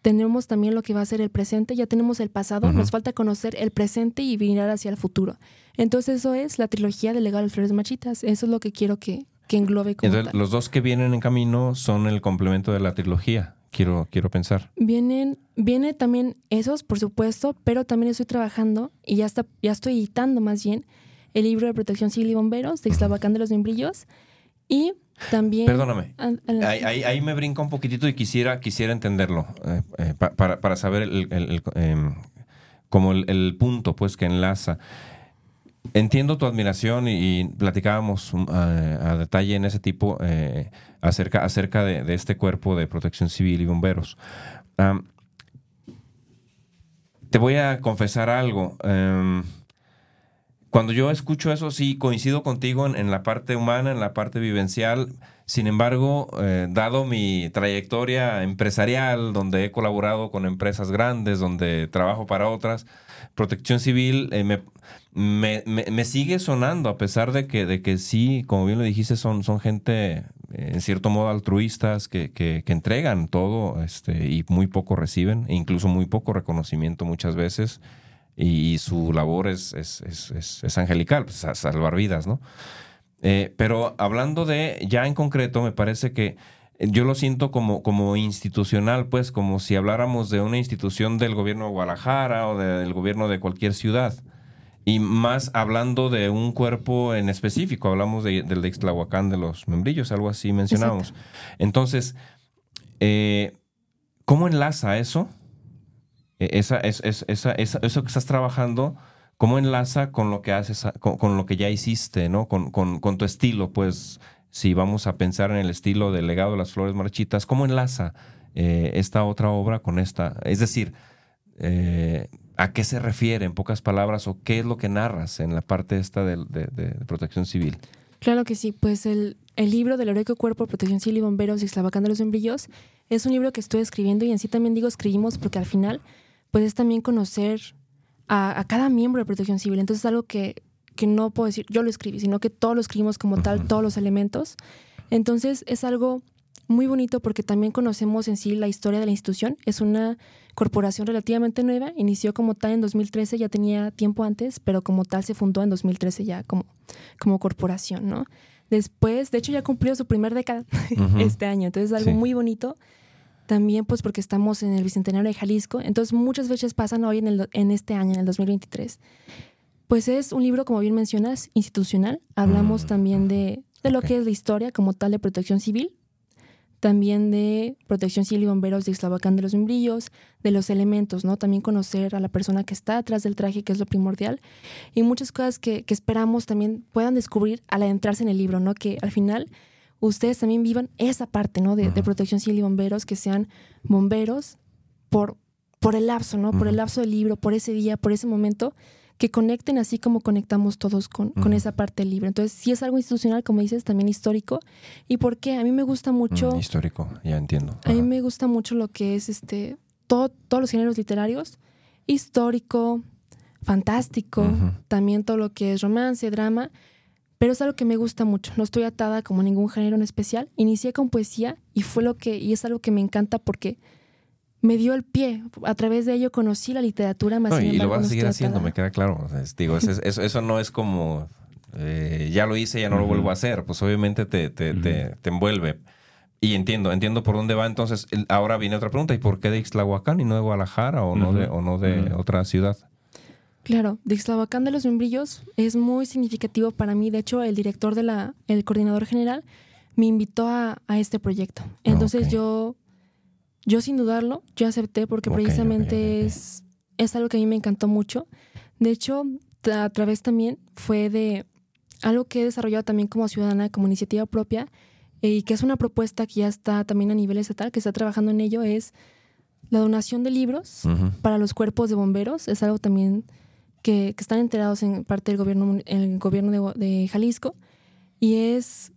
Tenemos también lo que va a ser el presente, ya tenemos el pasado, uh-huh. nos falta conocer el presente y mirar hacia el futuro. Entonces eso es la trilogía de Legado de las Flores Marchitas, eso es lo que quiero que, que englobe como Entonces tal. Los dos que vienen en camino son el complemento de la trilogía, quiero, quiero pensar. Vienen, viene también esos, por supuesto, pero también estoy trabajando y ya, está, ya estoy editando más bien el libro de Protección Civil y Bomberos de Ixtlahuacán de los Membrillos y También. Perdóname. An, an, ahí, ahí, ahí me brinca un poquitito y quisiera, quisiera entenderlo, eh, eh, pa, para, para saber el, el, el, eh, como el, el punto pues que enlaza. Entiendo tu admiración y, y platicábamos uh, a detalle en ese tipo eh, acerca, acerca de, de este cuerpo de protección civil y bomberos. Um, te voy a confesar algo. Um, cuando yo escucho eso, sí coincido contigo en, en la parte humana, en la parte vivencial. Sin embargo, eh, dado mi trayectoria empresarial, donde he colaborado con empresas grandes, donde trabajo para otras, protección civil eh, me, me, me, me sigue sonando, a pesar de que, de que sí, como bien lo dijiste, son, son gente eh, en cierto modo altruistas que, que, que entregan todo este, y muy poco reciben, e incluso muy poco reconocimiento muchas veces, y, y su labor es, es, es, es, es angelical, pues, a salvar vidas, ¿no? Eh, pero hablando de, ya en concreto, me parece que yo lo siento como, como institucional, pues como si habláramos de una institución del gobierno de Guadalajara o de, del gobierno de cualquier ciudad. Y más hablando de un cuerpo en específico, hablamos de, del de Ixtlahuacán de los Membrillos, algo así mencionamos. Exacto. Entonces, eh, ¿cómo enlaza eso? Eh, esa, es, es, esa, esa, eso que estás trabajando... ¿Cómo enlaza con lo que haces, con, con lo que ya hiciste, ¿no? Con, con, con tu estilo, pues, si vamos a pensar en el estilo del legado de las flores marchitas, ¿cómo enlaza eh, esta otra obra con esta? Es decir, eh, ¿a qué se refiere, en pocas palabras, o qué es lo que narras en la parte esta de, de, de, de protección civil? Claro que sí, pues el, el libro del heroico cuerpo de protección civil y bomberos y Ixtlahuacán de los Membrillos es un libro que estoy escribiendo, y en sí también digo escribimos porque al final pues es también conocer... A, a cada miembro de protección civil. Entonces es algo que, que no puedo decir, yo lo escribí, sino que todos lo escribimos como tal, todos los elementos. Entonces es algo muy bonito porque también conocemos en sí la historia de la institución. Es una corporación relativamente nueva, inició como tal en dos mil trece, ya tenía tiempo antes, pero como tal se fundó en dos mil trece ya como, como corporación, ¿no? Después, de hecho ya cumplió su primer década uh-huh. este año, entonces es algo sí. muy bonito. También pues porque estamos en el Bicentenario de Jalisco, entonces muchas fechas pasan hoy en, el, en este año, en el dos mil veintitrés. Pues es un libro, como bien mencionas, institucional. Hablamos mm. también de, de lo okay. que es la historia como tal de protección civil, también de protección civil y bomberos de Ixtlahuacán de los Membrillos, de los elementos, ¿no? También conocer a la persona que está atrás del traje, que es lo primordial, y muchas cosas que, que esperamos también puedan descubrir al adentrarse en el libro, ¿no? Que al final... ustedes también vivan esa parte, ¿no? De, uh-huh. de protección civil y bomberos, que sean bomberos por, por el lapso, ¿no? Uh-huh. Por el lapso del libro, por ese día, por ese momento, que conecten así como conectamos todos con, uh-huh. con esa parte del libro. Entonces, sí es algo institucional, como dices, también histórico. ¿Y por qué? A mí me gusta mucho... Uh-huh. Histórico, ya entiendo. Uh-huh. A mí me gusta mucho lo que es este todo, todos los géneros literarios, histórico, fantástico, uh-huh. también todo lo que es romance, drama... Pero es algo que me gusta mucho. No estoy atada como ningún género en especial. Inicié con poesía y fue lo que y es algo que me encanta porque me dio el pie. A través de ello conocí la literatura más. No, y embargo, lo vas a seguir no haciendo, atada. Me queda claro. O sea, es, digo, es, es, eso no es como eh, ya lo hice, ya no uh-huh. lo vuelvo a hacer. Pues obviamente te, te, uh-huh. te, te envuelve. Y entiendo, entiendo por dónde va. Entonces, ahora viene otra pregunta. ¿Y por qué de Ixtlahuacán y no de Guadalajara o uh-huh. no de, o no de uh-huh. otra ciudad? Claro, de Ixtlahuacán de los Membrillos es muy significativo para mí. De hecho, el director, de la, el coordinador general, me invitó a, a este proyecto. Entonces okay. yo, yo sin dudarlo, yo acepté porque okay, precisamente okay, okay. Es, es algo que a mí me encantó mucho. De hecho, a través también fue de algo que he desarrollado también como ciudadana, como iniciativa propia, y que es una propuesta que ya está también a nivel estatal, que está trabajando en ello, es la donación de libros uh-huh. para los cuerpos de bomberos. Es algo también... Que, que están enterados en parte del gobierno, el gobierno de, de Jalisco, y es,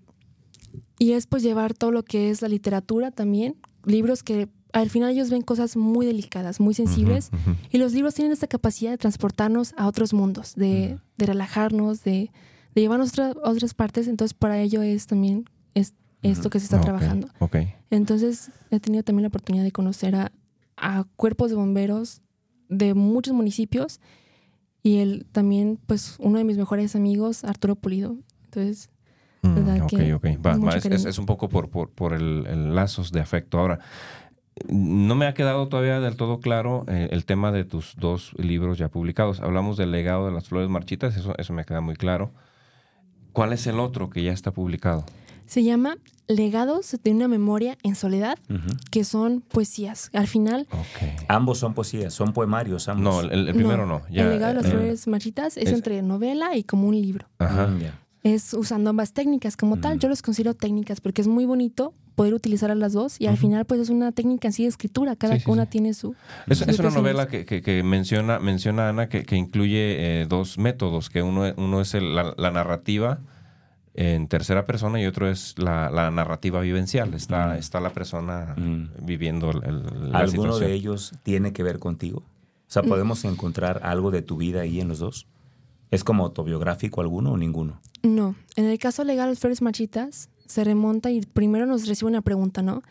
y es pues llevar todo lo que es la literatura también, libros que al final ellos ven cosas muy delicadas, muy sensibles, uh-huh, uh-huh. y los libros tienen esta capacidad de transportarnos a otros mundos, de, uh-huh. de relajarnos, de, de llevarnos a otra, otras partes, entonces para ello es también es, esto que se está okay, trabajando. Okay. Entonces he tenido también la oportunidad de conocer a, a cuerpos de bomberos de muchos municipios. Y él también, pues, uno de mis mejores amigos, Arturo Pulido. Entonces, mm, verdad okay, que... Ok, ok. Va, va, es, es, es un poco por, por, por el, el lazos de afecto. Ahora, no me ha quedado todavía del todo claro eh, el tema de tus dos libros ya publicados. Hablamos del legado de las flores marchitas, eso, eso me queda muy claro. ¿Cuál es el otro que ya está publicado? Se llama Legados de una Memoria en Soledad, uh-huh. que son poesías. Al final... Okay. Ambos son poesías, son poemarios ambos. No, el, el primero no. no. Ya, el Legado de las eh, Flores Marchitas es, es entre novela y como un libro. Ajá, ya. Yeah. Es usando ambas técnicas como mm. tal. Yo los considero técnicas porque es muy bonito poder utilizar a las dos y al uh-huh. final pues es una técnica en sí de escritura. Cada sí, sí, una sí. tiene su... Es, su es una novela que, que, que menciona, menciona Ana que, que incluye eh, dos métodos, que uno, uno es el, la, la narrativa en tercera persona y otro es la, la narrativa vivencial. Está, mm. está la persona mm. viviendo el, el, la ¿Alguno situación. ¿Alguno de ellos tiene que ver contigo? O sea, ¿podemos mm. encontrar algo de tu vida ahí en los dos? ¿Es como autobiográfico alguno o ninguno? No. En el caso legal de las Flores Marchitas, se remonta y primero nos recibe una pregunta, ¿no?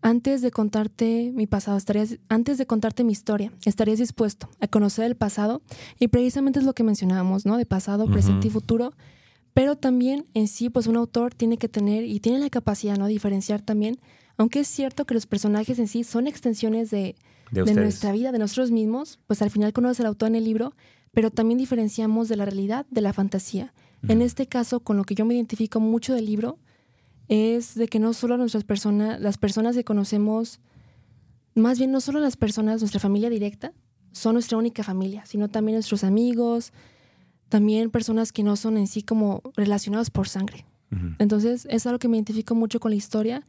Antes de contarte mi pasado, estarías, antes de contarte mi historia, ¿estarías dispuesto a conocer el pasado? Y precisamente es lo que mencionábamos, ¿no? De pasado, uh-huh. presente y futuro. Pero también en sí, pues un autor tiene que tener y tiene la capacidad, ¿no? De diferenciar también. Aunque es cierto que los personajes en sí son extensiones de, de, de nuestra vida, de nosotros mismos, pues al final conoces al autor en el libro, pero también diferenciamos de la realidad de la fantasía. Mm. En este caso, con lo que yo me identifico mucho del libro, es de que no solo nuestras personas, las personas que conocemos, más bien no solo las personas, nuestra familia directa, son nuestra única familia, sino también nuestros amigos, también personas que no son en sí como relacionados por sangre. Mm. Entonces, es algo que me identifico mucho con la historia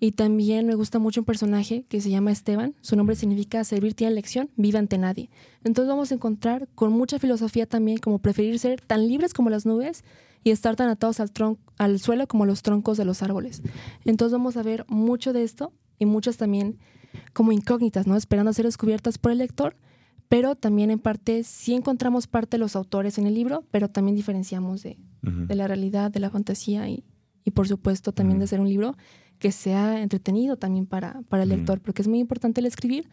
y también me gusta mucho un personaje que se llama Esteban. Su nombre significa servir tiene elección, viva ante nadie. Entonces vamos a encontrar con mucha filosofía también como preferir ser tan libres como las nubes y estar tan atados al, tron- al suelo como los troncos de los árboles. Entonces vamos a ver mucho de esto y muchas también como incógnitas, ¿no? Esperando ser descubiertas por el lector, pero también en parte sí encontramos parte de los autores en el libro, pero también diferenciamos de, uh-huh. de la realidad, de la fantasía y, y por supuesto también uh-huh. de ser un libro que sea entretenido también para, para el lector, porque es muy importante el escribir,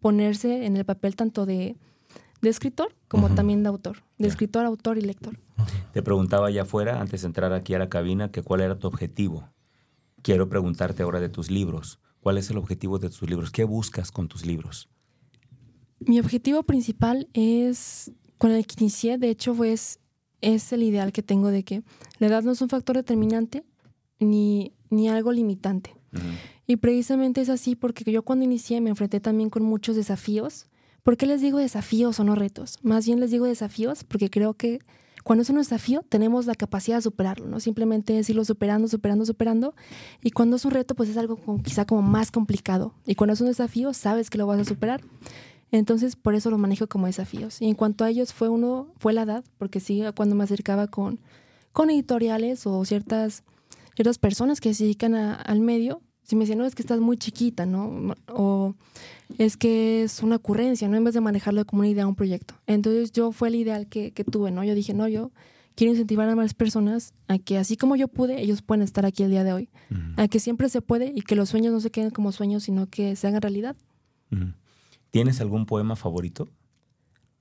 ponerse en el papel tanto de, de escritor como uh-huh. también de autor, de yeah. escritor, autor y lector. Te preguntaba allá afuera, antes de entrar aquí a la cabina, que cuál era tu objetivo. Quiero preguntarte ahora de tus libros. ¿Cuál es el objetivo de tus libros? ¿Qué buscas con tus libros? Mi objetivo principal es, con el que inicié, de hecho, pues, es el ideal que tengo de que la edad no es un factor determinante, ni... ni algo limitante. Uh-huh. Y precisamente es así porque yo cuando inicié me enfrenté también con muchos desafíos. ¿Por qué les digo desafíos o no retos? Más bien les digo desafíos porque creo que cuando es un desafío tenemos la capacidad de superarlo, ¿no? Simplemente es irlo superando, superando, superando. Y cuando es un reto, pues es algo como, quizá como más complicado. Y cuando es un desafío, sabes que lo vas a superar. Entonces, por eso lo manejo como desafíos. Y en cuanto a ellos, fue uno fue la edad, porque sí, cuando me acercaba con, con editoriales o ciertas... Y otras personas que se dedican a, al medio, si me dicen, no, es que estás muy chiquita, ¿no? O es que es una ocurrencia, ¿no? En vez de manejarlo como una idea, un proyecto. Entonces, yo fue el ideal que, que tuve, ¿no? Yo dije, no, yo quiero incentivar a más personas a que, así como yo pude, ellos pueden estar aquí el día de hoy. Uh-huh. A que siempre se puede y que los sueños no se queden como sueños, sino que se hagan realidad. Uh-huh. ¿Tienes algún poema favorito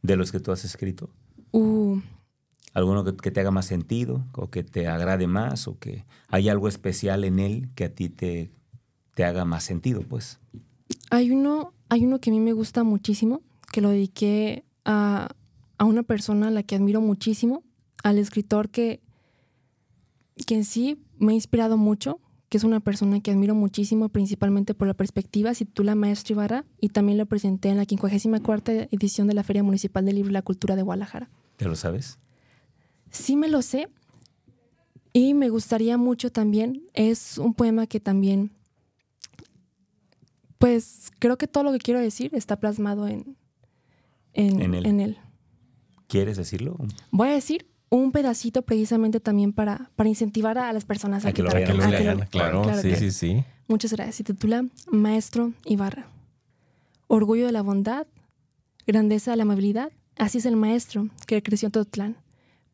de los que tú has escrito? Uh... ¿Alguno que te haga más sentido o que te agrade más o que hay algo especial en él que a ti te, te haga más sentido, pues? Hay uno, hay uno que a mí me gusta muchísimo, que lo dediqué a, a una persona a la que admiro muchísimo, al escritor que, que en sí me ha inspirado mucho, que es una persona que admiro muchísimo, principalmente por la perspectiva, se titula Maestro Ibarra, y también lo presenté en la quincuagésima cuarta edición de la Feria Municipal del Libro y la Cultura de Guadalajara. ¿Te lo sabes? Sí me lo sé y me gustaría mucho también. Es un poema que también, pues creo que todo lo que quiero decir está plasmado en, en, en, él. en él. ¿Quieres decirlo? Voy a decir un pedacito precisamente también para, para incentivar a las personas a, a que, que lo vean. Claro, claro, claro, sí, que. sí, sí. Muchas gracias. Se titula Maestro Ibarra. Orgullo de la bondad, grandeza de la amabilidad. Así es el maestro que creció en Totlán.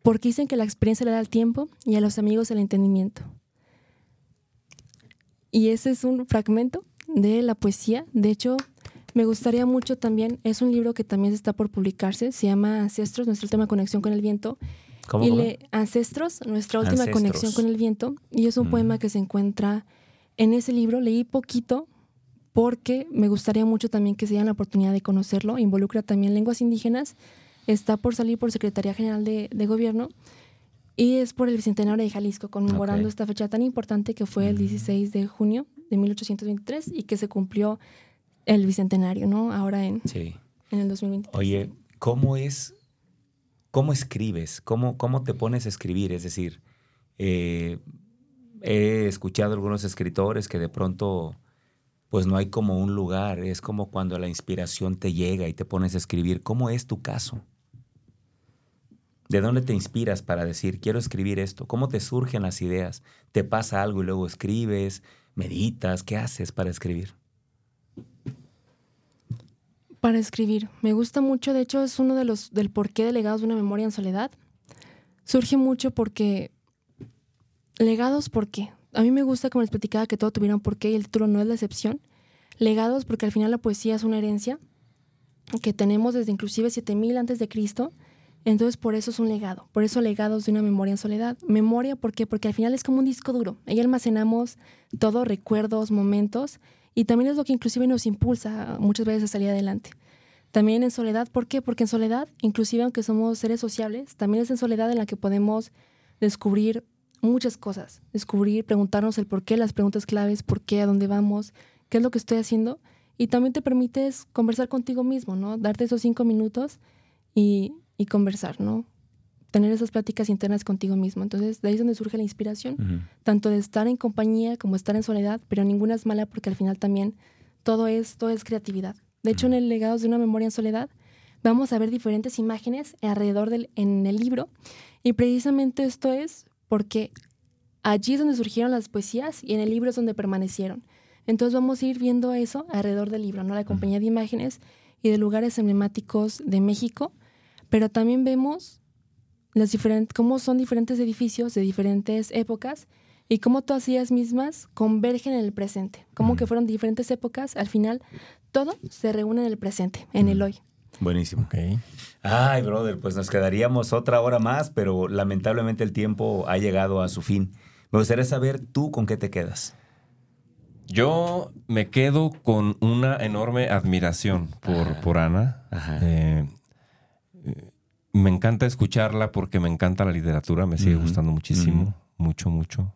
Porque dicen que la experiencia le da el tiempo y a los amigos el entendimiento. Y ese es un fragmento de la poesía. De hecho, me gustaría mucho también, es un libro que también está por publicarse, se llama Ancestros, nuestra última conexión con el viento. ¿Cómo? Y le, Ancestros, nuestra última Ancestros. conexión con el viento. Y es un mm. poema que se encuentra en ese libro. Leí poquito porque me gustaría mucho también que se dieran la oportunidad de conocerlo. Involucra también lenguas indígenas. Está por salir por Secretaría General de, de Gobierno Y es por el Bicentenario de Jalisco, conmemorando okay. esta fecha tan importante que fue el dieciséis de junio de mil ochocientos veintitrés y que se cumplió el Bicentenario, ¿no? Ahora en, sí. en el dos mil veintitrés. Oye, ¿cómo es, cómo escribes? ¿Cómo, cómo te pones a escribir? Es decir, eh, he escuchado algunos escritores que de pronto pues no hay como un lugar. Es como cuando la inspiración te llega y te pones a escribir. ¿Cómo es tu caso? ¿De dónde te inspiras para decir, quiero escribir esto? ¿Cómo te surgen las ideas? ¿Te pasa algo y luego escribes? ¿Meditas? ¿Qué haces para escribir? Para escribir. Me gusta mucho. De hecho, es uno de los del porqué de Legados de una Memoria en Soledad. Surge mucho porque... Legados, ¿por qué? A mí me gusta, como les platicaba, que todo tuviera un porqué y el título no es la excepción. Legados, porque al final la poesía es una herencia que tenemos desde inclusive siete mil antes de Cristo. Entonces, por eso es un legado. Por eso Legados de una Memoria en Soledad. Memoria, ¿por qué? Porque al final es como un disco duro. Ahí almacenamos todo, recuerdos, momentos. Y también es lo que inclusive nos impulsa muchas veces a salir adelante. También en soledad, ¿por qué? Porque en soledad, inclusive aunque somos seres sociables, también es en soledad en la que podemos descubrir muchas cosas. Descubrir, preguntarnos el por qué, las preguntas claves, por qué, a dónde vamos, qué es lo que estoy haciendo. Y también te permites conversar contigo mismo, ¿no? Darte esos cinco minutos y... Y conversar, ¿no? Tener esas pláticas internas contigo mismo. Entonces, de ahí es donde surge la inspiración. Uh-huh. Tanto de estar en compañía como estar en soledad, pero ninguna es mala porque al final también todo es, todo es creatividad. De hecho, en el Legados de una Memoria en Soledad vamos a ver diferentes imágenes alrededor del en el libro. Y precisamente esto es porque allí es donde surgieron las poesías y en el libro es donde permanecieron. Entonces, vamos a ir viendo eso alrededor del libro, ¿no? La compañía de imágenes y de lugares emblemáticos de México. Pero también vemos las diferentes, cómo son diferentes edificios de diferentes épocas y cómo todas ellas mismas convergen en el presente. Cómo que fueron diferentes épocas, al final todo se reúne en el presente, en el hoy. Buenísimo. Okay. Ay, brother, pues nos quedaríamos otra hora más, pero lamentablemente el tiempo ha llegado a su fin. Me gustaría saber tú con qué te quedas. Yo me quedo con una enorme admiración por, ah. por Ana. Ajá. Eh, Me encanta escucharla porque me encanta la literatura, me sigue uh-huh. gustando muchísimo, uh-huh. mucho, mucho.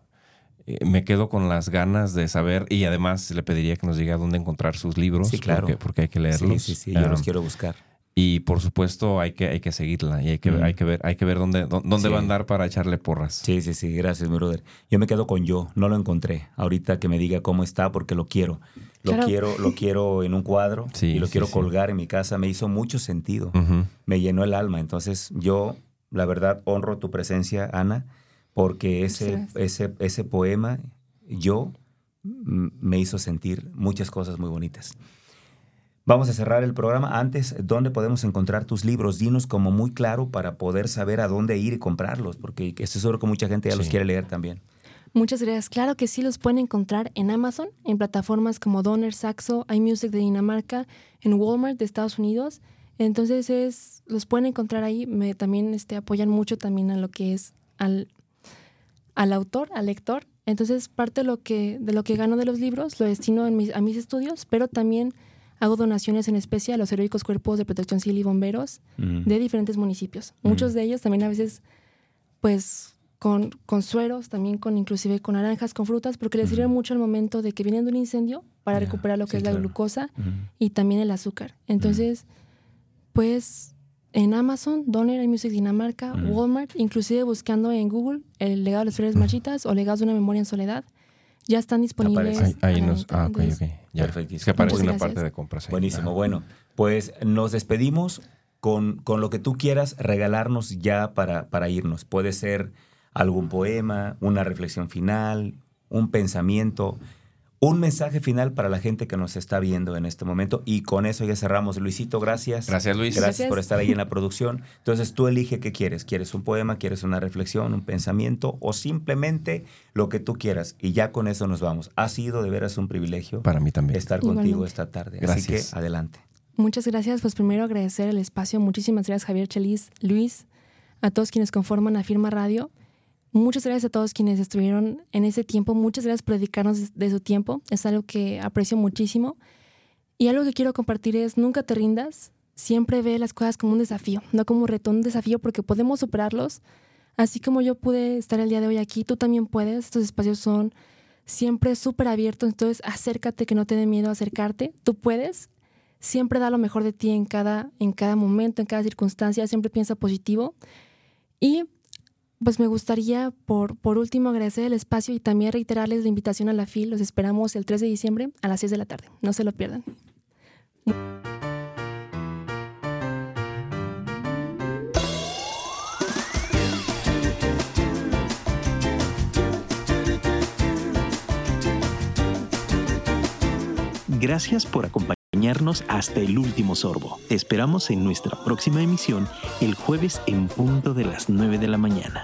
Eh, me quedo con las ganas de saber y además le pediría que nos diga dónde encontrar sus libros, sí, claro. porque, porque hay que leerlos. Sí, sí, sí, yo um, los quiero buscar. Y por supuesto hay que, hay que seguirla y hay que, uh-huh. hay que ver, hay que ver dónde, dónde sí. va a andar para echarle porras. Sí, sí, sí, gracias, mi brother. Yo me quedo con Yo, no lo encontré. Ahorita que me diga cómo está porque lo quiero. Lo claro. quiero, lo quiero en un cuadro sí, y lo sí, quiero colgar sí. en mi casa. Me hizo mucho sentido. Uh-huh. Me llenó el alma. Entonces, yo, la verdad, honro tu presencia, Ana, porque ese, ese, ese poema, Yo, m- me hizo sentir muchas cosas muy bonitas. Vamos a cerrar el programa. Antes, ¿dónde podemos encontrar tus libros? Dinos como muy claro para poder saber a dónde ir y comprarlos, porque estoy seguro que mucha gente ya sí. los quiere leer también. Muchas gracias. Claro que sí, los pueden encontrar en Amazon, en plataformas como Donner, Saxo, iMusic de Dinamarca, en Walmart de Estados Unidos. Entonces, es, los pueden encontrar ahí. Me, también este, apoyan mucho también a lo que es al, al autor, al lector. Entonces, parte de lo que, de lo que gano de los libros lo destino en mis, a mis estudios, pero también hago donaciones en especie a los heroicos cuerpos de protección civil y bomberos mm. de diferentes municipios. Mm. Muchos de ellos también a veces, pues... Con, con sueros, también con inclusive con naranjas, con frutas, porque les sirve uh-huh. mucho al momento de que vienen de un incendio para yeah, recuperar lo que sí, es la claro. glucosa uh-huh. y también el azúcar. Entonces, uh-huh. pues en Amazon, Donner, iMusic Dinamarca, uh-huh. Walmart, inclusive buscando en Google el Legado de las Flores Marchitas uh-huh. o Legados de una Memoria en Soledad, ya están disponibles. Ahí, ahí nos, ah, ok, ok. Ya. Perfectísimo. Es que aparece una gracias. Parte de compras. Ahí. Buenísimo. Ah. Bueno, pues nos despedimos con, con lo que tú quieras regalarnos ya para, para irnos. Puede ser algún poema, una reflexión final, un pensamiento, un mensaje final para la gente que nos está viendo en este momento. Y con eso ya cerramos. Luisito, gracias. Gracias, Luis. Gracias, gracias por estar ahí en la producción. Entonces, tú elige qué quieres. ¿Quieres un poema? ¿Quieres una reflexión? ¿Un pensamiento? O simplemente lo que tú quieras. Y ya con eso nos vamos. Ha sido de veras un privilegio para mí también estar igualmente contigo esta tarde. Gracias. Así que, adelante. Muchas gracias. Pues primero agradecer el espacio. Muchísimas gracias, Javier, Chelis, Luis, a todos quienes conforman Afirma Radio. Muchas gracias a todos quienes estuvieron en ese tiempo. Muchas gracias por dedicarnos de su tiempo. Es algo que aprecio muchísimo. Y algo que quiero compartir es nunca te rindas. Siempre ve las cosas como un desafío, no como un reto, un desafío porque podemos superarlos. Así como yo pude estar el día de hoy aquí, tú también puedes. Estos espacios son siempre súper abiertos, entonces acércate, que no te dé miedo acercarte. Tú puedes. Siempre da lo mejor de ti en cada, en cada momento, en cada circunstancia. Siempre piensa positivo. Y pues me gustaría, por, por último, agradecer el espacio y también reiterarles la invitación a la F I L. Los esperamos el tres de diciembre a las seis de la tarde. No se lo pierdan. Gracias por acompañarnos hasta el último sorbo. Te esperamos en nuestra próxima emisión el jueves en punto de las nueve de la mañana.